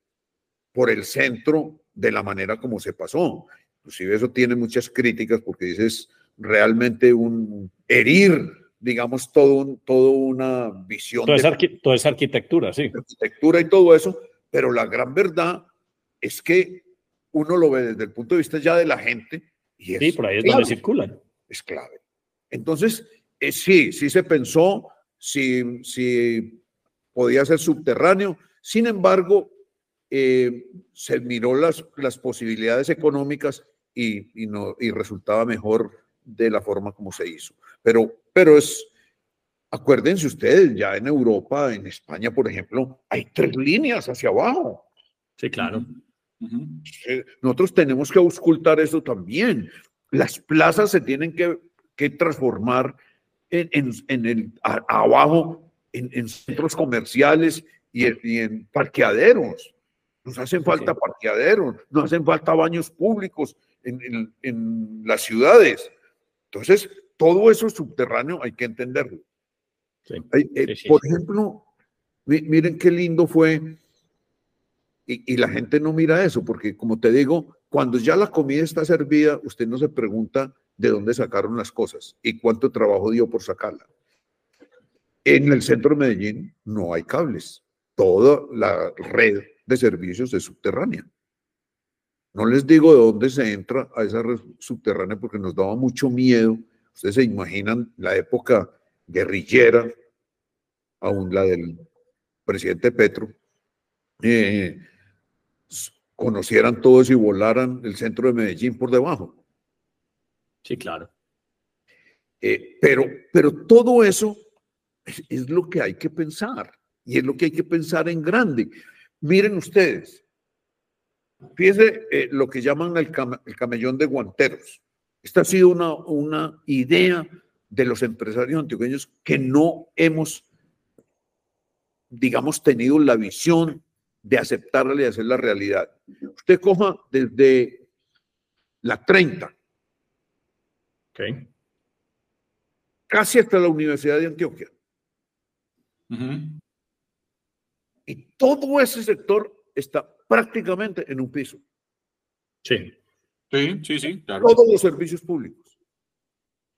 por el centro de la manera como se pasó. Inclusive eso tiene muchas críticas porque es realmente un herir, digamos, todo un, todo una visión. Toda esa arqui arquitectura, sí. Arquitectura y todo eso, pero la gran verdad es que uno lo ve desde el punto de vista ya de la gente. Y es sí, por ahí es clave, donde circulan. Es clave. Entonces, eh, sí, sí se pensó si, si podía ser subterráneo. Sin embargo, Eh, se miró las, las posibilidades económicas y, y, no, y resultaba mejor de la forma como se hizo. Pero, pero es, acuérdense ustedes, ya en Europa, en España, por ejemplo, hay tres líneas hacia abajo. Sí, claro. Uh-huh. eh, nosotros tenemos que auscultar eso también. Las plazas se tienen que, que transformar en, en, en el, a, abajo, en, en centros comerciales y en, y en parqueaderos. Nos hacen falta parqueaderos, nos hacen falta baños públicos en, en, en las ciudades. Entonces, todo eso subterráneo hay que entenderlo. Sí, eh, sí, sí. Por ejemplo, miren qué lindo fue, y, y la gente no mira eso, porque como te digo, cuando ya la comida está servida, usted no se pregunta de dónde sacaron las cosas y cuánto trabajo dio por sacarla. En el centro de Medellín no hay cables, toda la red de servicios de subterránea. No les digo de dónde se entra a esa red subterránea porque nos daba mucho miedo. Ustedes se imaginan la época guerrillera, aún la del presidente Petro, eh, conocieran todos y volaran el centro de Medellín por debajo. Sí, claro. Eh, pero, pero todo eso es, es lo que hay que pensar y es lo que hay que pensar en grande. Miren ustedes, fíjense eh, lo que llaman el, cam el camellón de guanteros. Esta ha sido una, una idea de los empresarios antioqueños que no hemos, digamos, tenido la visión de aceptarla y hacer la realidad. Usted coja desde la treinta, okay, casi hasta la Universidad de Antioquia. Uh-huh. Y todo ese sector está prácticamente en un piso. Sí, sí, sí, sí, claro. Todos los servicios públicos.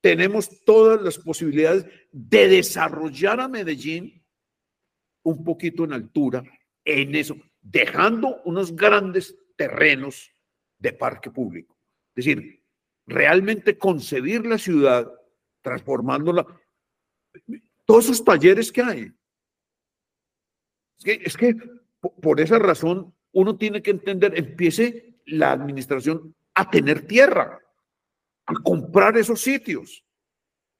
Tenemos todas las posibilidades de desarrollar a Medellín un poquito en altura, en eso, dejando unos grandes terrenos de parque público. Es decir, realmente concebir la ciudad, transformándola. Todos esos talleres que hay. Es que, es que por esa razón uno tiene que entender, empiece la administración a tener tierra, a comprar esos sitios.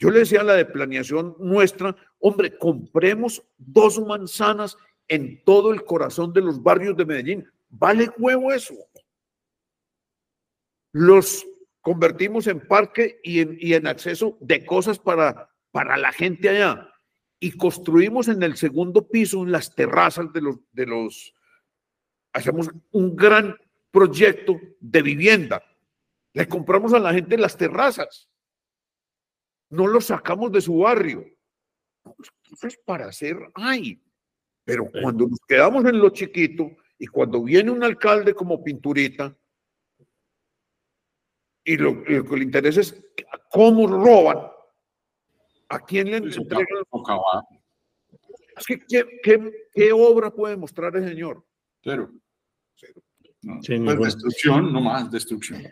Yo le decía a la de planeación nuestra, hombre, compremos dos manzanas en todo el corazón de los barrios de Medellín. Vale huevo eso. Los convertimos en parque y en, y en acceso de cosas para, para la gente allá. Y construimos en el segundo piso, en las terrazas de los, de los, hacemos un gran proyecto de vivienda. Le compramos a la gente las terrazas. No los sacamos de su barrio. Cosas para hacer hay. Pero cuando nos quedamos en lo chiquito y cuando viene un alcalde como Pinturita y lo, lo que le interesa es cómo roban, ¿a quién le entregan? Es que, ¿qué, qué, qué obra puede mostrar el señor? Cero. Cero. No, sí, pues destrucción, no más destrucción.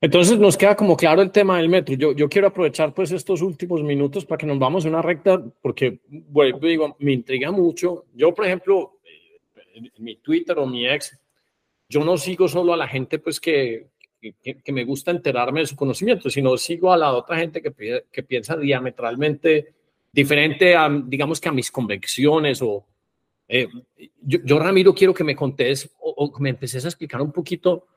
Entonces nos queda como claro el tema del metro. Yo, yo quiero aprovechar pues estos últimos minutos para que nos vamos a una recta, porque bueno, digo, me intriga mucho. Yo, por ejemplo, en mi Twitter o mi ex, yo no sigo solo a la gente pues que... Que, que me gusta enterarme de su conocimiento, sino sigo a la otra gente que, que piensa diametralmente diferente, a, digamos que a mis convicciones. O, eh, yo, yo, Ramiro, quiero que me contés o, o que me empeces a explicar un poquito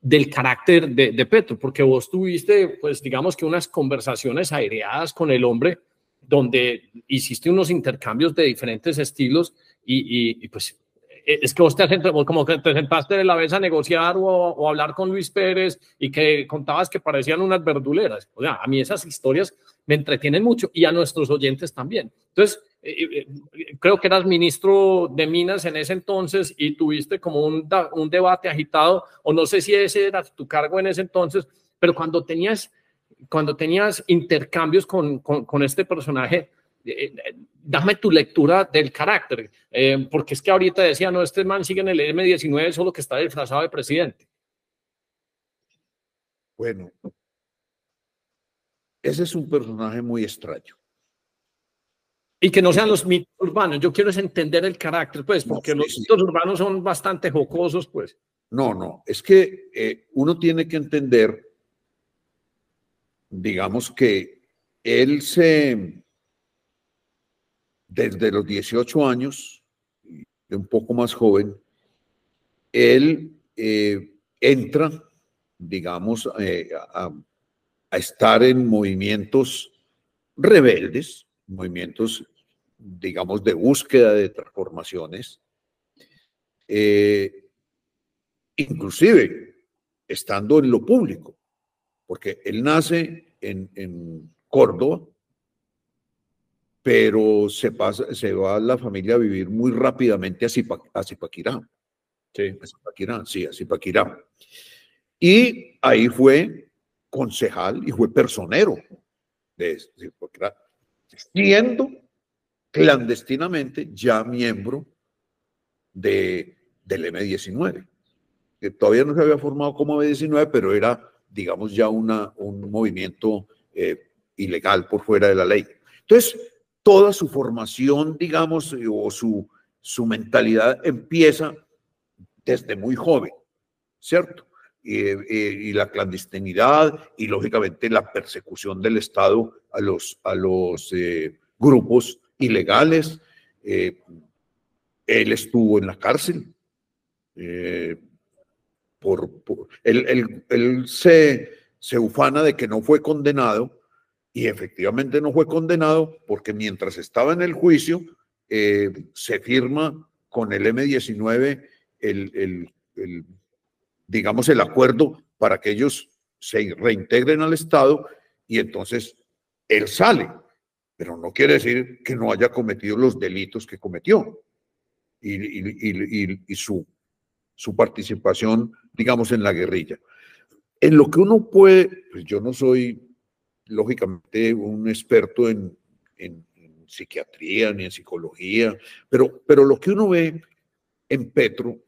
del carácter de, de Petro, porque vos tuviste, pues, digamos que unas conversaciones aireadas con el hombre, donde hiciste unos intercambios de diferentes estilos y, y, y pues, es que vos te, como que te sentaste de la vez a negociar o, o hablar con Luis Pérez y que contabas que parecían unas verduleras. O sea, a mí esas historias me entretienen mucho y a nuestros oyentes también. Entonces, eh, eh, creo que eras ministro de Minas en ese entonces y tuviste como un, un debate agitado, o no sé si ese era tu cargo en ese entonces, pero cuando tenías, cuando tenías intercambios con, con, con este personaje, Eh, eh, dame tu lectura del carácter, eh, porque es que ahorita decía, no, este man sigue en el eme diecinueve, solo que está disfrazado de presidente. Bueno, ese es un personaje muy extraño. Y que no sean los mitos urbanos, yo quiero entender el carácter, pues, porque no, sí, los mitos sí. urbanos son bastante jocosos, pues. No, no, es que eh, uno tiene que entender, digamos que él se... Desde los dieciocho años, de un poco más joven, él eh, entra, digamos, eh, a, a estar en movimientos rebeldes, movimientos, digamos, de búsqueda de transformaciones. Eh, inclusive, estando en lo público, porque él nace en, en Córdoba, pero se, pasa, se va la familia a vivir muy rápidamente a, Zipa, a Zipaquirá. Sí. A Zipaquirá, sí, a Zipaquirá. Y ahí fue concejal y fue personero de Zipaquirá, siendo clandestinamente ya miembro de, del eme diecinueve, que todavía no se había formado como eme diecinueve, pero era, digamos, ya una, un movimiento eh, ilegal por fuera de la ley. Entonces, toda su formación, digamos, o su, su mentalidad empieza desde muy joven, ¿cierto? Y, y la clandestinidad y, lógicamente, la persecución del Estado a los, a los eh, grupos ilegales. Eh, él estuvo en la cárcel. Eh, por, por, él él, él se, se ufana de que no fue condenado. Y efectivamente no fue condenado porque mientras estaba en el juicio eh, se firma con el eme diecinueve el, el, el, digamos, el acuerdo para que ellos se reintegren al Estado y entonces él sale. pero no quiere decir que no haya cometido los delitos que cometió. Y, y, y, y su, su participación, digamos, en la guerrilla. En lo que uno puede, pues yo no soy, lógicamente, un experto en, en, en psiquiatría ni en psicología, pero, pero lo que uno ve en Petro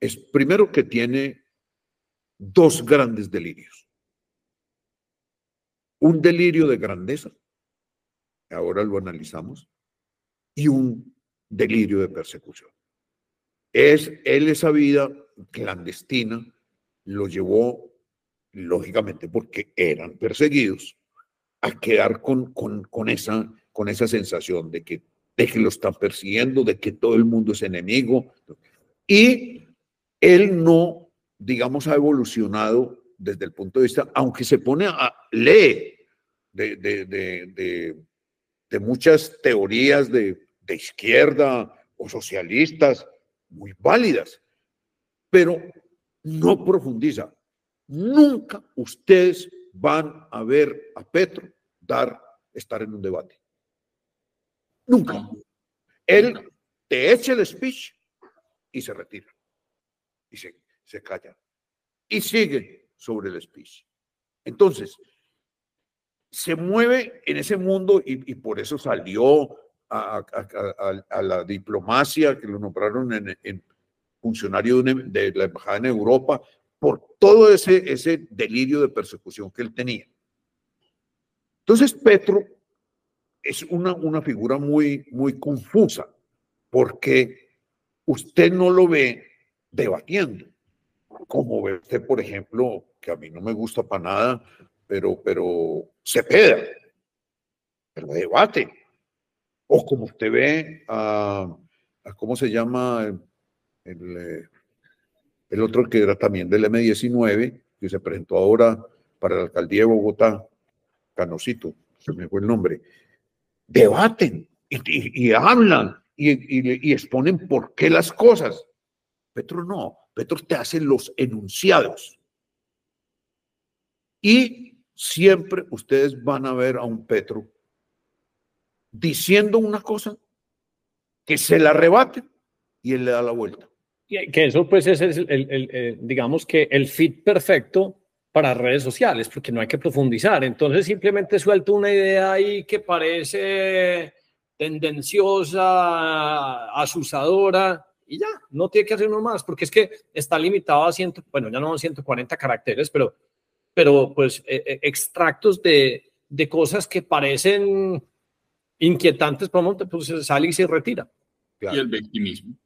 es, primero, que tiene dos grandes delirios. Un delirio de grandeza, ahora lo analizamos, y un delirio de persecución. Es, él esa vida clandestina lo llevó, lógicamente porque eran perseguidos, a quedar con, con, con, esa, con esa sensación de que, de que lo están persiguiendo, de que todo el mundo es enemigo. Y él no, digamos, ha evolucionado desde el punto de vista, aunque se pone a leer de, de, de, de, de muchas teorías de, de izquierda o socialistas muy válidas, pero no profundiza. Nunca ustedes van a ver a Petro dar, estar en un debate. Nunca. Él te echa el speech y se retira. Y se, se calla. Y sigue sobre el speech. Entonces, se mueve en ese mundo y, y por eso salió a, a, a, a la diplomacia, que lo nombraron en, en funcionario de, una, de la embajada en Europa, por todo ese, ese delirio de persecución que él tenía. Entonces, Petro es una, una figura muy, muy confusa, porque usted no lo ve debatiendo, como ve usted, por ejemplo, que a mí no me gusta para nada, pero, pero Cepeda, pero debate. O como usted ve a, a ¿cómo se llama? El, el otro que era también del eme diecinueve, que se presentó ahora para la alcaldía de Bogotá, Canocito, se me fue el nombre. Debaten y, y, y hablan y, y, y exponen por qué las cosas. Petro no, Petro te hace los enunciados. Y siempre ustedes van a ver a un Petro diciendo una cosa que se la rebate y él le da la vuelta. Que eso pues es, el, el, el, el, digamos que el fit perfecto para redes sociales, porque no hay que profundizar. Entonces simplemente suelto una idea ahí que parece tendenciosa, asusadora, y ya, no tiene que hacer uno más, porque es que está limitado a ciento, bueno, ya no son ciento cuarenta caracteres, pero, pero pues eh, extractos de, de cosas que parecen inquietantes, pues sale y se retira. Claro. Y el victimismo.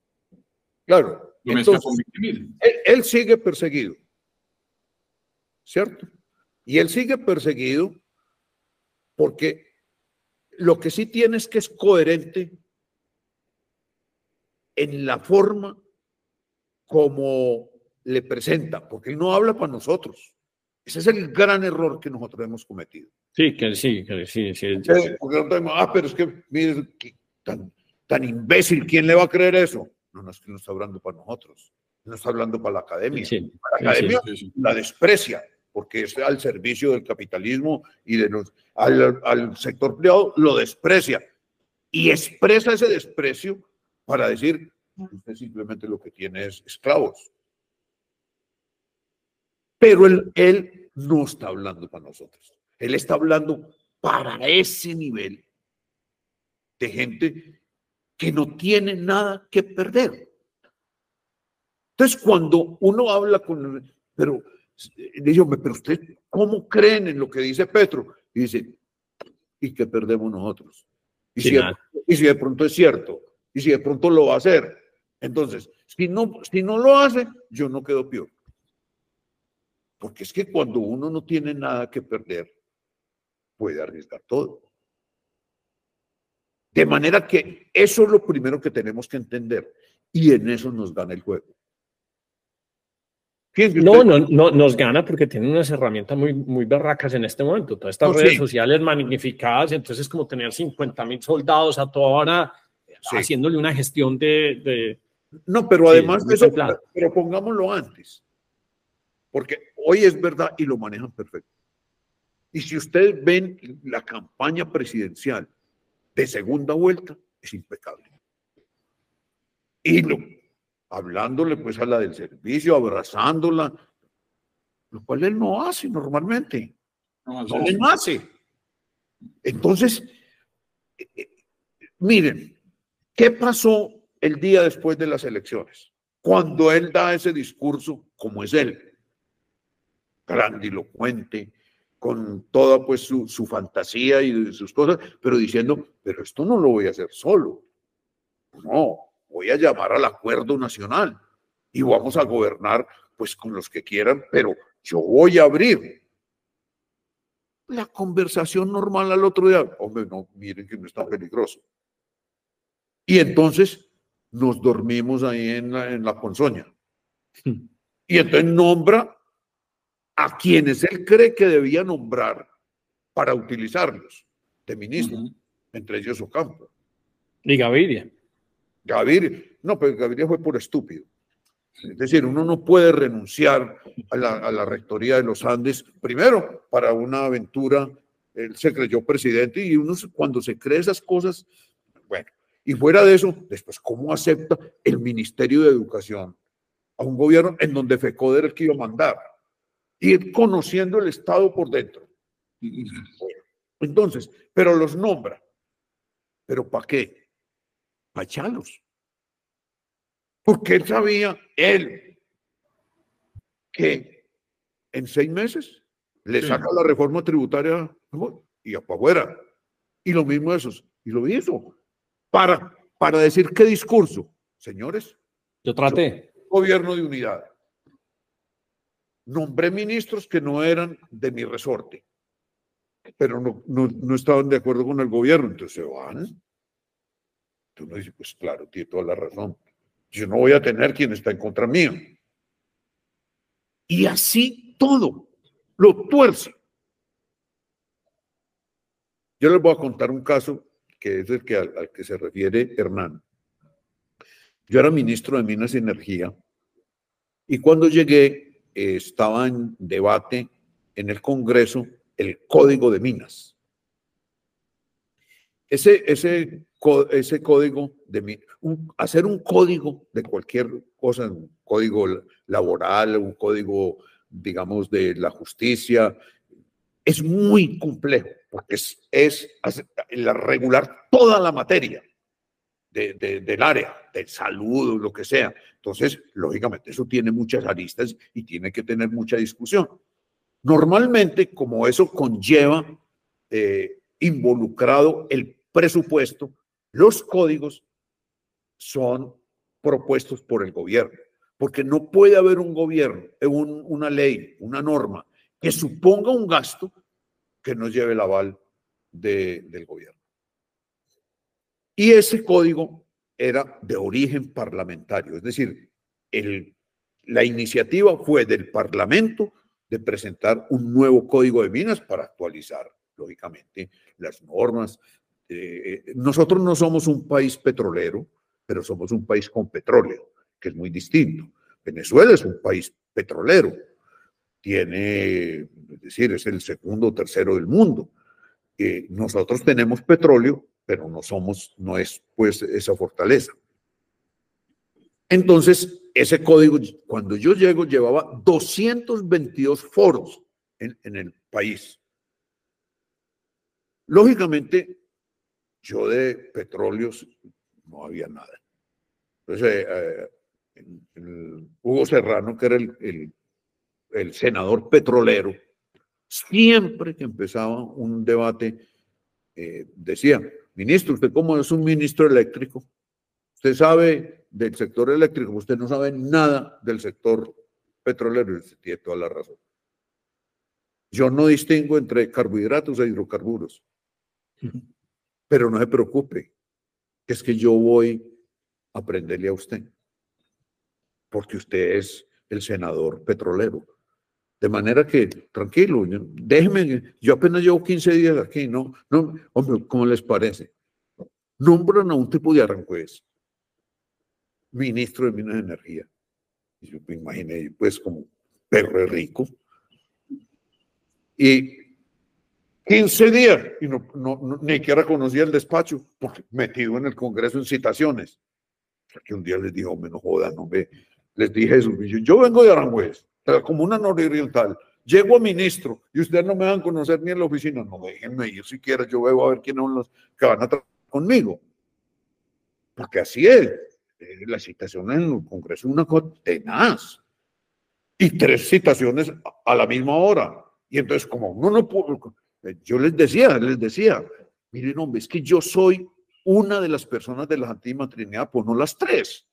Claro, entonces, él, él sigue perseguido, ¿cierto? Y él sigue perseguido porque lo que sí tiene es que es coherente en la forma como le presenta, porque él no habla para nosotros. Ese es el gran error que nosotros hemos cometido. Sí, que sí, que sí. sí, entonces, sí. Porque nosotros decimos, ah, pero es que, mire, que tan, tan imbécil, ¿quién le va a creer eso? No, no es que no está hablando para nosotros, no está hablando para la academia. Sí, para la academia sí, sí, sí. La desprecia, porque es al servicio del capitalismo y de los, al, al sector privado lo desprecia. Y expresa ese desprecio para decir, usted simplemente lo que tiene es esclavos. Pero él, él no está hablando para nosotros. Él está hablando para ese nivel de gente que no tiene nada que perder. Entonces, cuando uno habla con... Pero, digo, pero usted, ¿cómo creen en lo que dice Petro? Y dice, ¿y qué perdemos nosotros? Y si, de, y si de pronto es cierto, y si de pronto lo va a hacer. Entonces, si no, si no lo hace, yo no quedo peor. Porque es que cuando uno no tiene nada que perder, puede arriesgar todo. De manera que eso es lo primero que tenemos que entender, y en eso nos gana el juego. No, no, no, nos gana porque tiene unas herramientas muy, muy berracas en este momento. Todas estas no, redes sí. sociales magnificadas, entonces como tener cincuenta mil soldados a toda hora sí. haciéndole una gestión de... de no, pero además de eso, plan. Pero pongámoslo antes, porque hoy es verdad y lo manejan perfecto. Y si ustedes ven la campaña presidencial, de segunda vuelta es impecable. Y lo, hablándole pues a la del servicio, abrazándola, lo cual él no hace normalmente. No, no le hace. Entonces, miren, ¿qué pasó el día después de las elecciones? Cuando él da ese discurso, como es él, grandilocuente, con toda pues su, su fantasía y sus cosas, pero diciendo, pero esto no lo voy a hacer solo. No, voy a llamar al acuerdo nacional y vamos a gobernar pues con los que quieran, pero yo voy a abrir. La conversación normal al otro día, hombre, no, miren que no es tan peligroso. Y entonces nos dormimos ahí en la, en la ponzoña. Y entonces nombra a quienes él cree que debía nombrar para utilizarlos de ministro, uh-huh. entre ellos Ocampo. Y Gaviria. Gaviria. No, pero Gaviria fue por estúpido. Es decir, uno no puede renunciar a la, a la rectoría de los Andes, primero, para una aventura. Él se creyó presidente y uno cuando se cree esas cosas, bueno, y fuera de eso, después, ¿cómo acepta el Ministerio de Educación a un gobierno en donde FECODER el que iba a mandar? Ir conociendo el Estado por dentro. Entonces, pero los nombra. ¿Pero para qué? Para echarlos. Porque él sabía, él, que en seis meses le sí. saca la reforma tributaria y para afuera. Y lo mismo esos. Y lo hizo. Para, para decir qué discurso. Señores, yo traté. Gobierno de unidad. Nombré ministros que no eran de mi resorte, pero no, no, no estaban de acuerdo con el gobierno, entonces se van. Tú no dices, pues claro, tiene toda la razón. Yo no voy a tener quien está en contra mío. Y así todo, lo tuerce. Yo les voy a contar un caso que es el que, al, al que se refiere Hernán. Yo era ministro de Minas y Energía y cuando llegué, estaba en debate en el Congreso el Código de Minas. Ese, ese, ese código de un, hacer un código de cualquier cosa, un código laboral, un código, digamos, de la justicia, es muy complejo porque es, es hacer, regular toda la materia de, de, del área, de salud, lo que sea. Entonces, lógicamente, eso tiene muchas aristas y tiene que tener mucha discusión. Normalmente, como eso conlleva eh, involucrado el presupuesto, los códigos son propuestos por el gobierno, porque no puede haber un gobierno, un, una ley, una norma que suponga un gasto que no lleve el aval de, del gobierno. Y ese código era de origen parlamentario, es decir, el, la iniciativa fue del Parlamento de presentar un nuevo Código de Minas para actualizar, lógicamente, las normas. Eh, nosotros no somos un país petrolero, pero somos un país con petróleo, que es muy distinto. Venezuela es un país petrolero, tiene, es decir, es el segundo o tercero del mundo. Eh, nosotros tenemos petróleo, pero no somos, no es pues esa fortaleza. Entonces, ese código, cuando yo llego, llevaba doscientos veintidós foros en, en el país. Lógicamente, yo de petróleos no había nada. Entonces, eh, el, el Hugo Serrano, que era el, el, el senador petrolero, siempre que empezaba un debate, eh, decía, ministro, usted como es un ministro eléctrico, usted sabe del sector eléctrico, usted no sabe nada del sector petrolero, y usted tiene toda la razón. Yo no distingo entre carbohidratos e hidrocarburos, pero no se preocupe, es que yo voy a aprenderle a usted, porque usted es el senador petrolero. De manera que, tranquilo, déjenme, yo apenas llevo quince días aquí, ¿no? no hombre, ¿cómo les parece? Nombran a un tipo de Aranjuez, ministro de Minas y Energía. Y yo me imaginé, pues, como perro rico. Y quince días y no, no, no, ni siquiera conocía el despacho, porque metido en el Congreso en citaciones. O sea, que un día les dije, hombre, no jodan, hombre. Les dije eso. Yo, yo vengo de Aranjuez, de la comuna nororiental. Llego a ministro y ustedes no me van a conocer ni en la oficina. No, déjenme ir si quieren, yo veo a ver quiénes son los que van a trabajar conmigo. Porque así es. La citación en el Congreso es una cosa tenaz. Y tres citaciones a la misma hora. Y entonces, como uno no puede... Yo les decía, les decía, miren, hombre, es que yo soy una de las personas de la antimatrinidad, pues no las tres.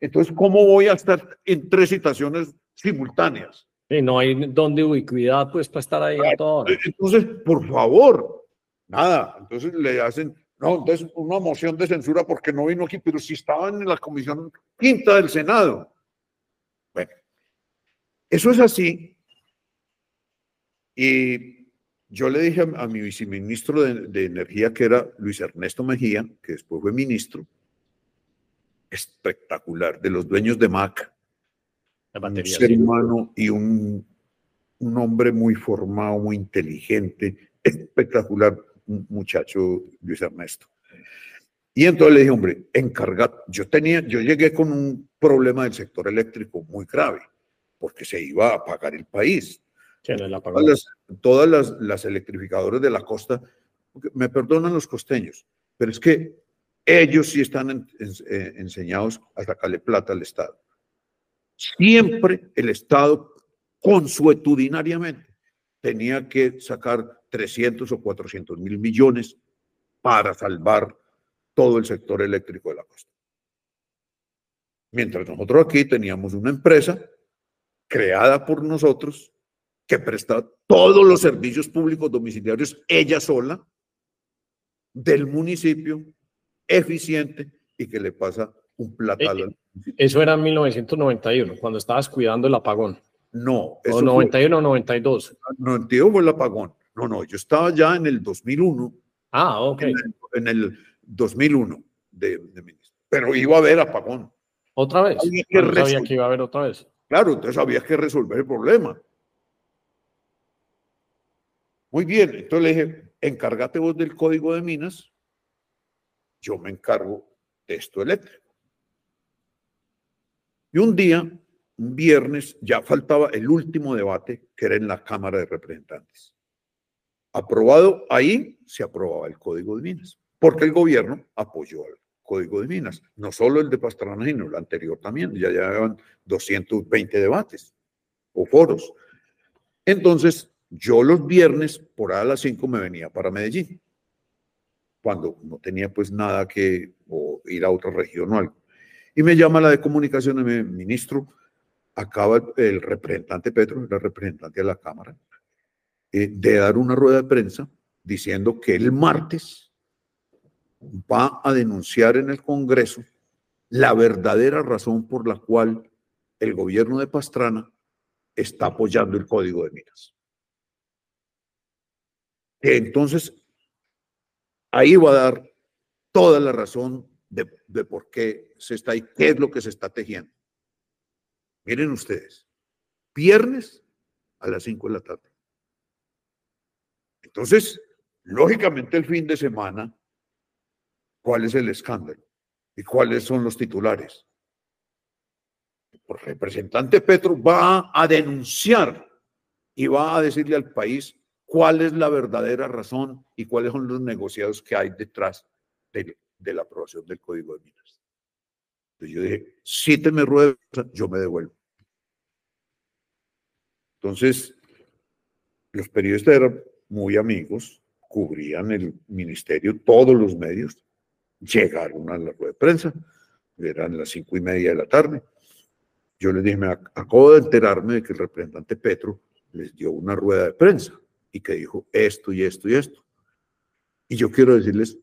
Entonces, ¿cómo voy a estar en tres citaciones simultáneas? Y no hay donde ubicuidad, pues, para estar ahí a toda hora. Entonces, por favor, nada. Entonces le hacen, no, entonces una moción de censura porque no vino aquí, pero sí estaban en la comisión quinta del Senado. Bueno, eso es así. Y yo le dije a, a mi viceministro de, de Energía, que era Luis Ernesto Mejía, que después fue ministro, espectacular, de los dueños de M A C, la batería, un ser sí. humano y un, un hombre muy formado, muy inteligente, espectacular muchacho Luis Ernesto. Y entonces le dije, hombre, encargado, yo, tenía, yo llegué con un problema del sector eléctrico muy grave, porque se iba a apagar el país. Todas, las, todas las, las electrificadoras de la costa, me perdonan los costeños, pero es que ellos sí están en, en, enseñados a sacarle plata al Estado. Siempre el Estado, consuetudinariamente, tenía que sacar trescientos o cuatrocientos mil millones para salvar todo el sector eléctrico de la costa. Mientras nosotros aquí teníamos una empresa creada por nosotros, que presta todos los servicios públicos domiciliarios ella sola, del municipio, eficiente, y que le pasa un platal. Eso era en mil novecientos noventa y uno, cuando estabas cuidando el apagón. No. Eso o noventa y uno o noventa y dos. noventa y uno fue el apagón. No, no, yo estaba ya en el dos mil uno. Ah, ok. En el, en el dos mil uno de, de ministro. Pero iba a haber apagón. ¿Otra vez? Yo no sabía que iba a haber otra vez. Claro, entonces había que resolver el problema. Muy bien, entonces le dije, encárgate vos del código de minas, yo me encargo de esto eléctrico. Y un día, un viernes, ya faltaba el último debate, que era en la Cámara de Representantes. Aprobado ahí, se aprobaba el código de minas, porque el gobierno apoyó al código de minas, no solo el de Pastrana, sino el anterior también, ya llevaban doscientos veinte debates o foros. Entonces, yo los viernes, por a las cinco, me venía para Medellín, cuando no tenía pues nada que o ir a otra región o algo. Y me llama la de comunicaciones, me ministro, acaba el, el representante Petro, el representante de la Cámara, eh, de dar una rueda de prensa diciendo que el martes va a denunciar en el Congreso la verdadera razón por la cual el gobierno de Pastrana está apoyando el Código de Minas. Entonces, ahí va a dar toda la razón de, de por qué se está y qué es lo que se está tejiendo. Miren ustedes, viernes a las cinco de la tarde. Entonces, lógicamente el fin de semana, ¿cuál es el escándalo? ¿Y cuáles son los titulares? El representante Petro va a denunciar y va a decirle al país cuál es la verdadera razón y cuáles son los negociados que hay detrás de, de la aprobación del Código de Minas. Entonces yo dije, si te me ruedas, yo me devuelvo. Entonces, los periodistas eran muy amigos, cubrían el ministerio, todos los medios, llegaron a la rueda de prensa, eran las cinco y media de la tarde. Yo les dije, me acabo de enterarme de que el representante Petro les dio una rueda de prensa y que dijo esto y esto y esto. Y yo quiero decirles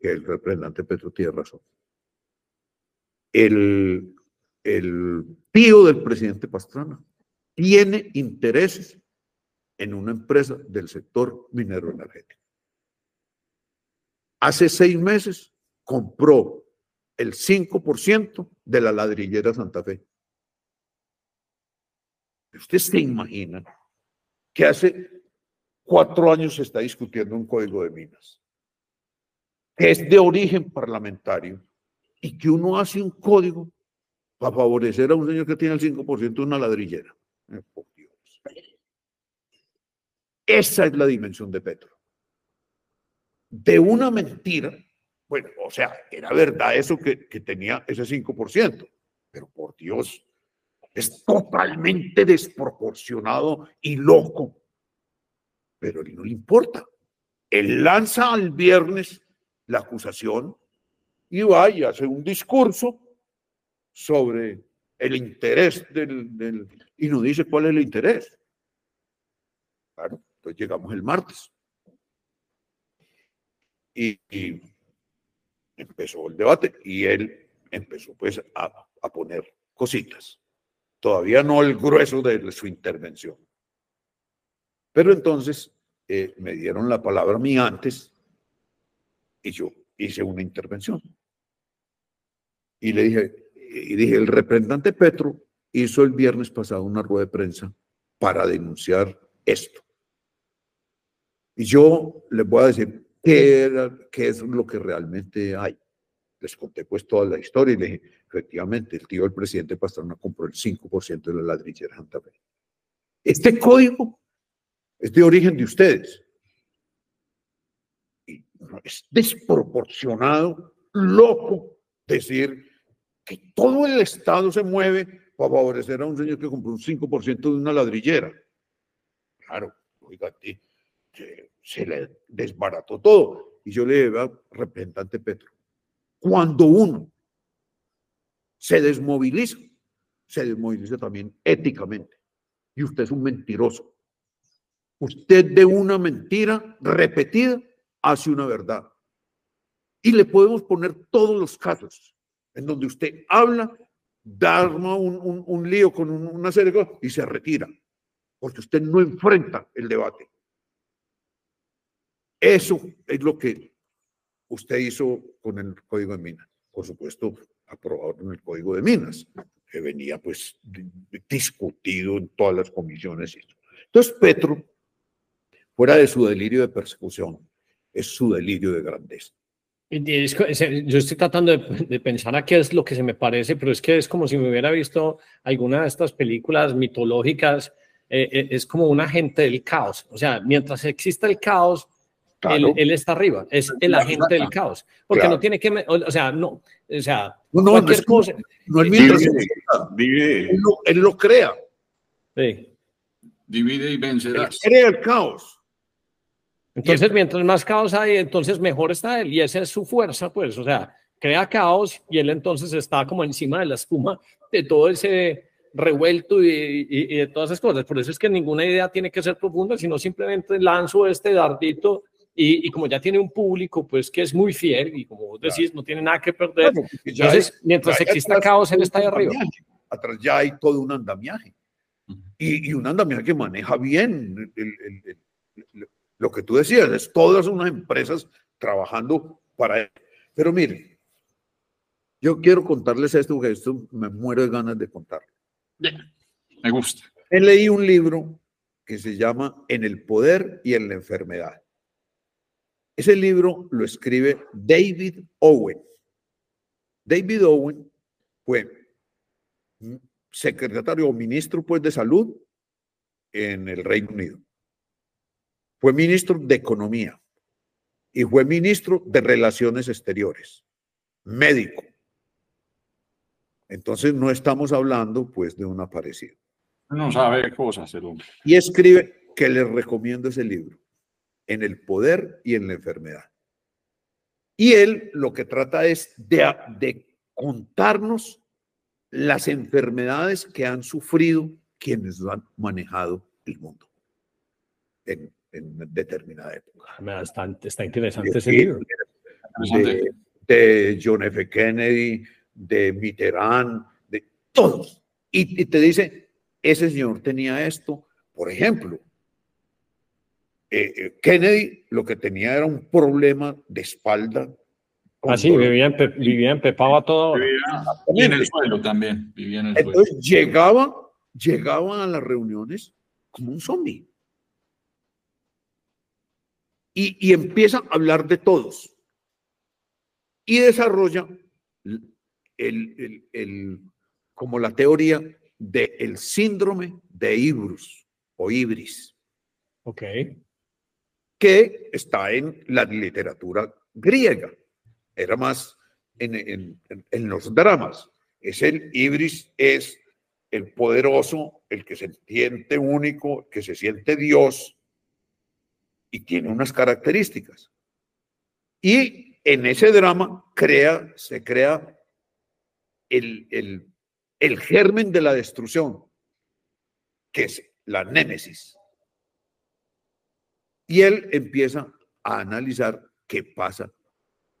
que el representante Petro tiene razón. El, el tío del presidente Pastrana tiene intereses en una empresa del sector minero energético. Hace seis meses compró el cinco por ciento de la ladrillera Santa Fe. ¿Usted se imagina? Que hace cuatro años se está discutiendo un código de minas, que es de origen parlamentario, y que uno hace un código para favorecer a un señor que tiene el cinco por ciento de una ladrillera. Por Dios. Esa es la dimensión de Petro. De una mentira, bueno, o sea, era verdad eso que, que tenía ese cinco por ciento, pero por Dios, es totalmente desproporcionado y loco. Pero a él no le importa. Él lanza al viernes la acusación y va y hace un discurso sobre el interés del, del... y nos dice cuál es el interés. Claro, entonces llegamos el martes. Y, y empezó el debate y él empezó pues a, a poner cositas. Todavía no el grueso de su intervención. Pero entonces eh, me dieron la palabra a mí antes y yo hice una intervención. Y le dije, y dije, el representante Petro hizo el viernes pasado una rueda de prensa para denunciar esto. Y yo les voy a decir qué, era, qué es lo que realmente hay. Les conté pues toda la historia y le dije, efectivamente, el tío del presidente Pastrana compró el cinco por ciento de la ladrillera Santa Fe. Este código es de origen de ustedes. Y es desproporcionado, loco, decir que todo el Estado se mueve para favorecer a un señor que compró un cinco por ciento de una ladrillera. Claro, oiga, se, se le desbarató todo. Y yo le dije al representante Petro, cuando uno se desmoviliza, se desmoviliza también éticamente. Y usted es un mentiroso. Usted de una mentira repetida hace una verdad. Y le podemos poner todos los casos en donde usted habla, da un, un, un lío con un, una serie de cosas y se retira. Porque usted no enfrenta el debate. Eso es lo que usted hizo con el Código de Minas. Por supuesto, aprobado en el Código de Minas, que venía pues discutido en todas las comisiones. Entonces Petro, fuera de su delirio de persecución, es su delirio de grandeza. Yo estoy tratando de, de pensar a qué es lo que se me parece, pero es que es como si me hubiera visto alguna de estas películas mitológicas, eh, es como un agente del caos. O sea, mientras exista el caos, claro. Él, él está arriba, es el agente del caos, porque claro. No tiene que, o sea, no, o sea, no, no, cualquier no es, cosa. No es mientras divide, divide. Él, lo, él lo crea. Sí. Divide y vencerás. Él crea el caos. Entonces, mientras más caos hay, entonces mejor está él, y esa es su fuerza, pues, o sea, crea caos y él entonces está como encima de la espuma de todo ese revuelto y, y, y de todas esas cosas. Por eso es que ninguna idea tiene que ser profunda, sino simplemente lanzo este dardito. Y, y como ya tiene un público, pues, que es muy fiel, y como vos decís, no tiene nada que perder. Claro, entonces, hay, mientras exista caos, él está ahí arriba. Atrás ya hay todo un andamiaje. Y, y un andamiaje que maneja bien el, el, el, el, lo que tú decías, es todas unas empresas trabajando para él. Pero miren, yo quiero contarles esto, porque esto me muero de ganas de contarlo. Me gusta. He leído un libro que se llama En el poder y en la enfermedad. Ese libro lo escribe David Owen. David Owen fue secretario o ministro pues, de salud en el Reino Unido. Fue ministro de Economía y fue ministro de Relaciones Exteriores, médico. Entonces no estamos hablando pues, de un aparecido. No sabe cosas el hombre. Y escribe que les recomiendo ese libro. En el poder y en la enfermedad. Y él lo que trata es de, de contarnos las enfermedades que han sufrido quienes lo han manejado el mundo en, en determinada época. Está, está interesante de, ese libro. De, de John F. Kennedy, de Mitterrand, de todos. Y, y te dice, ese señor tenía esto, por ejemplo. Eh, Kennedy lo que tenía era un problema de espalda. Ah, sí, vivía, empe, vivía empepaba todo. Vivía en el suelo también. Vivía en el Entonces suelo. Llegaba, llegaba a las reuniones como un zombie. y, y empieza a hablar de todos y desarrolla el, el, el, como la teoría del síndrome de Ibrus o Ibris. Ok. Que está en la literatura griega, era más en, en, en, en los dramas. Es el Ibris, es el poderoso, el que se siente único, que se siente Dios, y tiene unas características. Y en ese drama crea, se crea el, el, el germen de la destrucción, que es la némesis. Y él empieza a analizar qué pasa,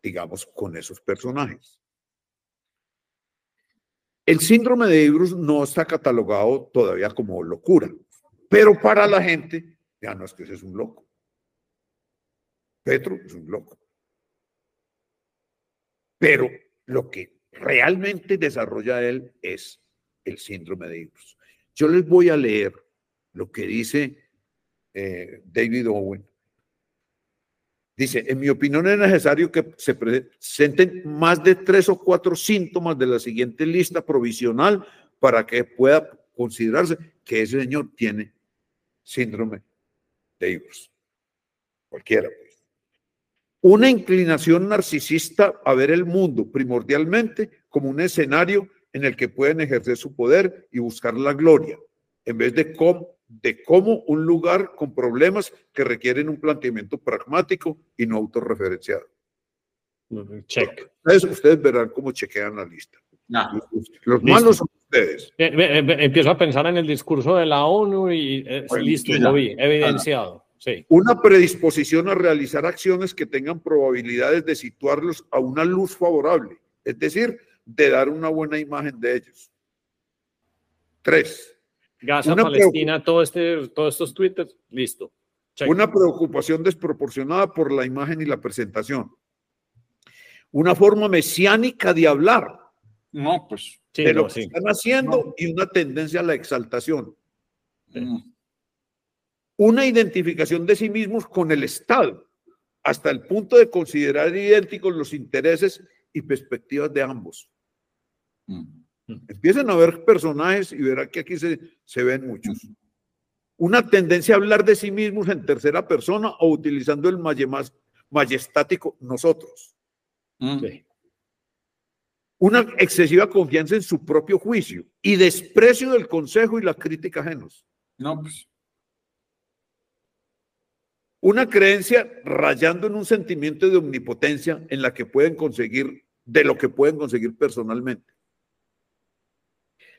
digamos, con esos personajes. El síndrome de Ibrus no está catalogado todavía como locura, pero para la gente, ya no es que ese es un loco. Petro es un loco. Pero lo que realmente desarrolla él es el síndrome de Ibrus. Yo les voy a leer lo que dice Eh, David Owen. Dice: en mi opinión es necesario que se presenten más de tres o cuatro síntomas de la siguiente lista provisional para que pueda considerarse que ese señor tiene síndrome de Ibrus. Cualquiera, pues. Una inclinación narcisista a ver el mundo primordialmente como un escenario en el que pueden ejercer su poder y buscar la gloria, en vez de cómo de cómo un lugar con problemas que requieren un planteamiento pragmático y no autorreferenciado. Check. Ustedes, ustedes verán cómo chequean la lista. Nah. Los malos son ustedes. Eh, eh, empiezo a pensar en el discurso de la ONU y eh, pues, listo, ya lo vi, evidenciado. Sí. Una predisposición a realizar acciones que tengan probabilidades de situarlos a una luz favorable, es decir, de dar una buena imagen de ellos. Tres. Gaza, una Palestina, todo este, todos estos tweets, listo. Check. Una preocupación desproporcionada por la imagen y la presentación. Una forma mesiánica de hablar. No, pues. Sí, de no, lo que sí. están haciendo no. y una tendencia a la exaltación. Sí. Una identificación de sí mismos con el Estado, hasta el punto de considerar idénticos los intereses y perspectivas de ambos. Mm. Empiecen a ver personajes y verán que aquí se, se ven muchos. Una tendencia a hablar de sí mismos en tercera persona o utilizando el majestático nosotros. Sí. Una excesiva confianza en su propio juicio y desprecio del consejo y la crítica ajenos. No, pues. Una creencia rayando en un sentimiento de omnipotencia en la que pueden conseguir, de lo que pueden conseguir personalmente.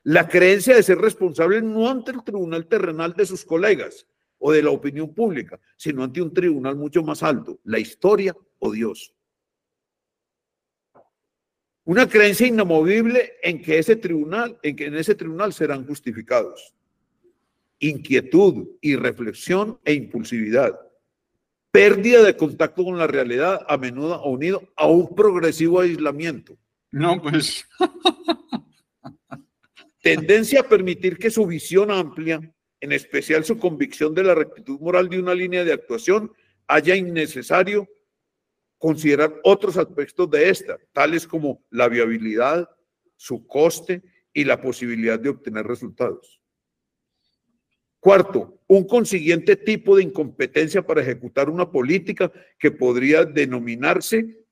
La creencia de ser responsable no ante el tribunal terrenal de sus colegas o de la opinión pública, sino ante un tribunal mucho más alto, la historia o Dios. Una creencia inamovible en que ese tribunal, en que en ese tribunal serán justificados. Inquietud, irreflexión e impulsividad. Pérdida de contacto con la realidad, a menudo unido a un progresivo aislamiento. No, pues. Tendencia a permitir que su visión amplia, en especial su convicción de la rectitud moral de una línea de actuación, haya innecesario considerar otros aspectos de esta, tales como la viabilidad, su coste y la posibilidad de obtener resultados. Cuarto, un consiguiente tipo de incompetencia para ejecutar una política que podría denominarse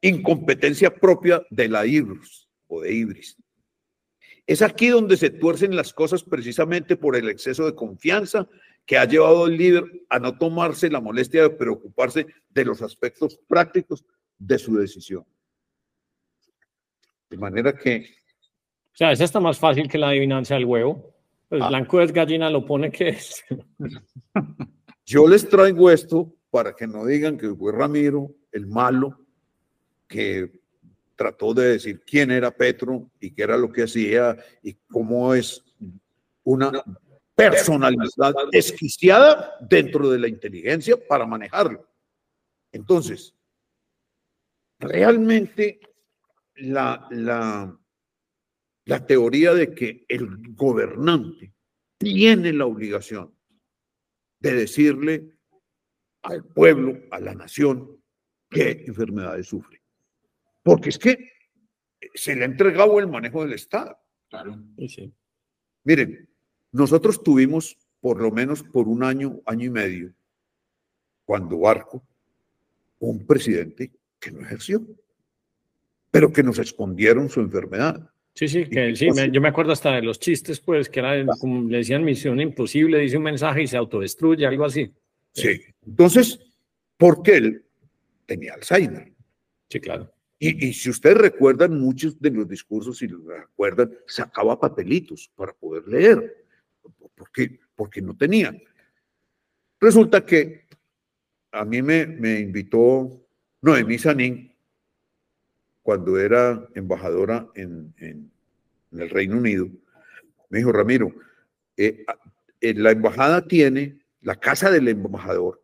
incompetencia propia de la Ibrus o de Ibris. Es aquí donde se tuercen las cosas precisamente por el exceso de confianza que ha llevado al líder a no tomarse la molestia de preocuparse de los aspectos prácticos de su decisión. De manera que... O sea, esa está más fácil que la adivinanza del huevo. Pues ah, blanco es gallina, lo pone que es. Yo les traigo esto para que no digan que fue Ramiro, el malo, que... trató de decir quién era Petro y qué era lo que hacía y cómo es una personalidad desquiciada dentro de la inteligencia para manejarlo. Entonces, realmente la, la, la teoría de que el gobernante tiene la obligación de decirle al pueblo, a la nación, qué enfermedades sufre. Porque es que se le ha entregado el manejo del Estado. Claro. Sí, sí. Miren, nosotros tuvimos, por lo menos por un año, año y medio, cuando Barco, un presidente que no ejerció, pero que nos escondieron su enfermedad. Sí, sí, que, sí me, yo me acuerdo hasta de los chistes, pues, que era, como le decían, misión imposible, dice un mensaje y se autodestruye, algo así. Sí, entonces, porque él tenía Alzheimer. Sí, claro. Y, y si ustedes recuerdan muchos de los discursos, si los recuerdan, sacaba papelitos para poder leer, porque, porque no tenía. Resulta que a mí me, me invitó Noemí Sanín, cuando era embajadora en, en, en el Reino Unido, me dijo, Ramiro, eh, eh, la embajada tiene, la casa del embajador,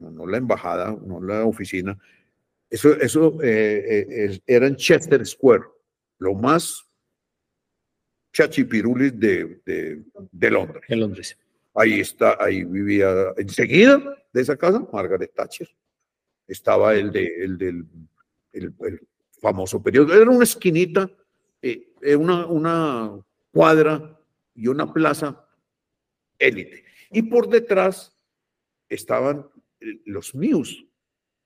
no, no la embajada, no la oficina, eso, eso eh, eh, era en Chester Square, lo más chachipirulis de, de, de Londres. En Londres. Ahí está, ahí vivía, enseguida de esa casa, Margaret Thatcher, estaba el de, el del, el, el famoso periodo, era una esquinita, eh, una, una cuadra y una plaza élite. Y por detrás estaban los míos,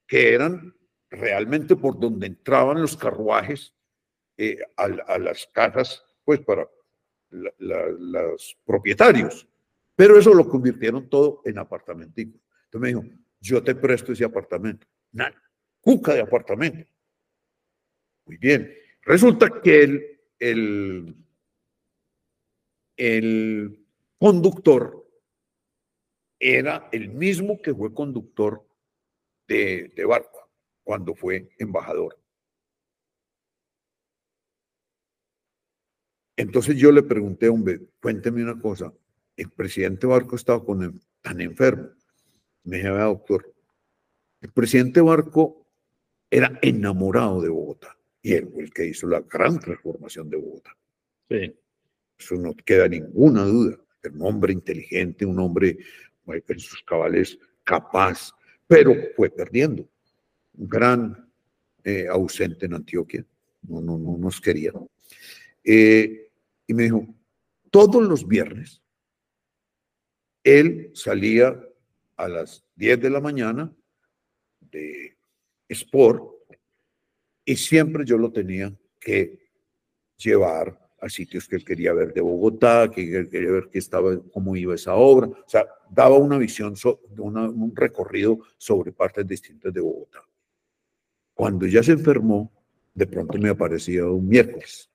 que eran realmente por donde entraban los carruajes eh, a, a las casas, pues para la, la, los propietarios. Pero eso lo convirtieron todo en apartamentico. Entonces me dijo, yo te presto ese apartamento. Nada, cuca de apartamento. Muy bien. Resulta que el, el, el conductor era el mismo que fue conductor de, de Barco cuando fue embajador. Entonces yo le pregunté, hombre, cuénteme una cosa. El presidente Barco estaba con el, tan enfermo. Me dije, doctor, el presidente Barco era enamorado de Bogotá. Y él fue el que hizo la gran transformación de Bogotá. Sí. Eso no queda ninguna duda. Era un hombre inteligente, un hombre en sus cabales capaz, pero fue perdiendo. Un gran eh, ausente en Antioquia. No, no, no nos quería. Eh, y me dijo, todos los viernes, él salía a las diez de la mañana de Sport, y siempre yo lo tenía que llevar a sitios que él quería ver de Bogotá, que él quería ver que estaba, cómo iba esa obra. O sea, daba una visión, so, una, un recorrido sobre partes distintas de Bogotá. Cuando ya se enfermó, de pronto me aparecía un miércoles.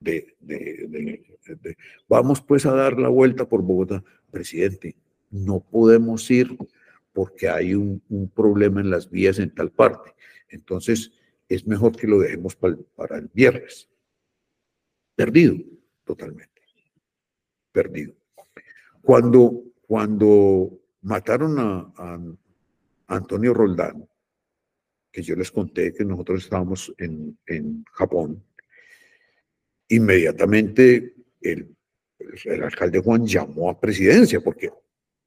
De, de, de, de, de, vamos pues a dar la vuelta por Bogotá. Presidente, no podemos ir porque hay un, un problema en las vías en tal parte. Entonces, es mejor que lo dejemos para el, para el viernes. Perdido, totalmente. Perdido. Cuando, cuando mataron a, a Antonio Roldán, que yo les conté que nosotros estábamos en, en Japón, inmediatamente el, el alcalde Juan llamó a presidencia, porque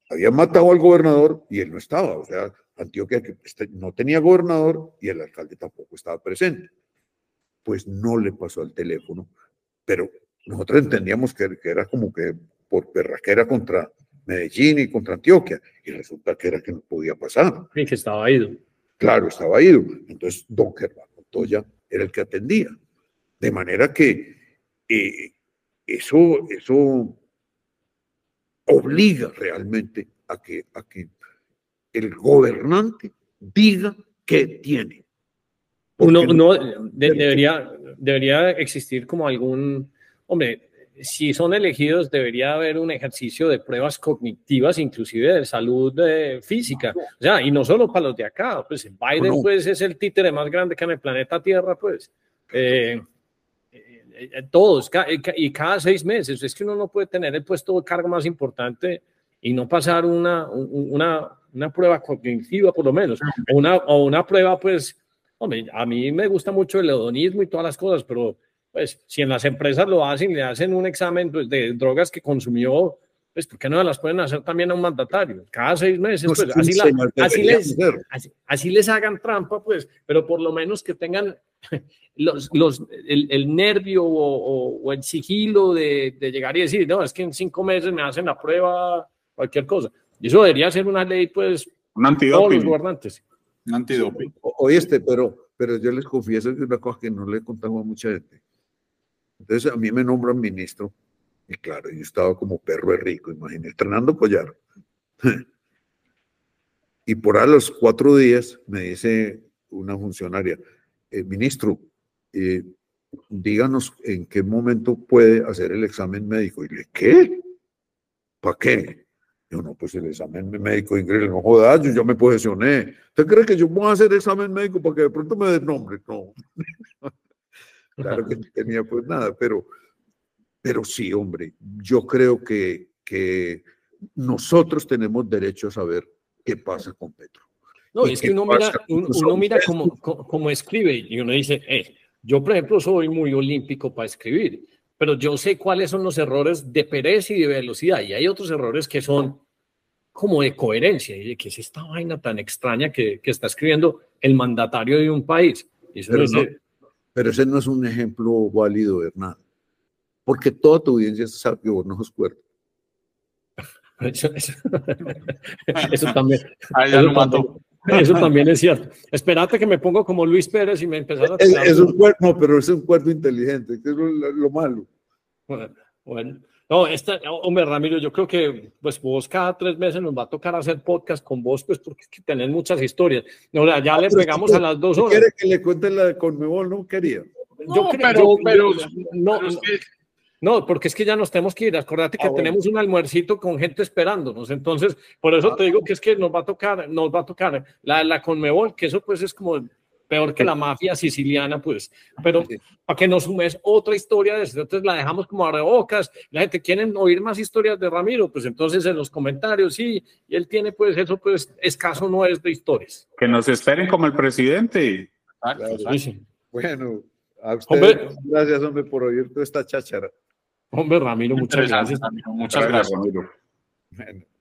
había matado al gobernador y él no estaba, o sea, Antioquia que no tenía gobernador y el alcalde tampoco estaba presente. Pues no le pasó al teléfono, pero nosotros entendíamos que, que era como que por perraquera contra Medellín y contra Antioquia, y resulta que era que no podía pasar. Y que estaba ido. Claro, estaba ido. Entonces, don Germán Montoya era el que atendía. De manera que eh, eso, eso obliga realmente a que... A que el gobernante diga qué tiene. Uno, no, de, debería, debería existir como algún... Hombre, si son elegidos debería haber un ejercicio de pruebas cognitivas, inclusive de salud eh, física. O sea, y no solo para los de acá. Pues Biden no. Pues, es el títere más grande que en el planeta Tierra, pues. Eh, eh, todos, y cada seis meses. Es que uno no puede tener el puesto de cargo más importante y no pasar una... una una prueba cognitiva por lo menos, o una, o una prueba, pues, hombre, a mí me gusta mucho el hedonismo y todas las cosas, pero pues si en las empresas lo hacen, le hacen un examen pues, de drogas que consumió, pues ¿por qué no las pueden hacer también a un mandatario? Cada seis meses, pues, pues, así, la, así, les, así, así les hagan trampa, pues, pero por lo menos que tengan los, los, el, el nervio o, o, o el sigilo de, de llegar y decir, no, es que en cinco meses me hacen la prueba, cualquier cosa. Y eso debería ser una ley, pues, un antidoping. Todos los gobernantes. Un antidoping. Oíste, pero, pero yo les confieso que una cosa que no le contamos a mucha gente. Entonces, a mí me nombran ministro. Y claro, yo estaba como perro de rico, imagínate, entrenando collar. Y por a los cuatro días me dice una funcionaria, eh, ministro, eh, díganos en qué momento puede hacer el examen médico. Y le dije, ¿qué? ¿Para qué? Yo, no, pues el examen médico, Ingrid, no jodas, yo ya me posesioné. ¿Usted cree que yo voy a hacer examen médico para que de pronto me den nombre? No. Claro que no tenía pues nada, pero... Pero sí, hombre, yo creo que, que nosotros tenemos derecho a saber qué pasa con Petro. No, es que uno mira, uno, uno mira como, como escribe y uno dice, eh, yo por ejemplo soy muy olímpico para escribir, pero yo sé cuáles son los errores de Pérez y de velocidad, y hay otros errores que son como de coherencia, y de que es esta vaina tan extraña que, que está escribiendo el mandatario de un país. Eso pero, no, es, pero ese no es un ejemplo válido, Hernán. Porque toda tu audiencia sabe que vos no sos cuerdo. Eso, eso, eso también. Ahí ya eso, lo mató. También, eso también es cierto. Esperate que me pongo como Luis Pérez y me empezara a... Es, es un cuerdo, no, pero es un cuerdo inteligente, que es lo, lo, lo malo. Bueno, bueno. No, esta, hombre, Ramiro, yo creo que pues vos cada tres meses nos va a tocar hacer podcast con vos, pues porque es que tenés muchas historias. No, ya no, le pegamos si, a las dos horas. ¿Quiere que le cuente la de Conmebol? No quería. No, yo creo, pero... Yo, pero no, pero es que... No, porque es que ya nos tenemos que ir. Acordate que ah, bueno. tenemos un almuercito con gente esperándonos. Entonces, por eso ah, te digo que es que nos va a tocar, nos va a tocar la, la Conmebol, que eso pues es como peor que la mafia siciliana, pues. Pero para que nos sumes otra historia de eso, entonces la dejamos como a rebocas. La gente quiere oír más historias de Ramiro, pues entonces en los comentarios, sí, y él tiene pues eso, pues escaso no es de historias. Que nos esperen como el presidente. Exacto, exacto. Sí, sí. Bueno, a ustedes, gracias, hombre, por oír toda esta cháchara. Hombre, Ramiro, muchas gracias. Muchas gracias, Ramiro.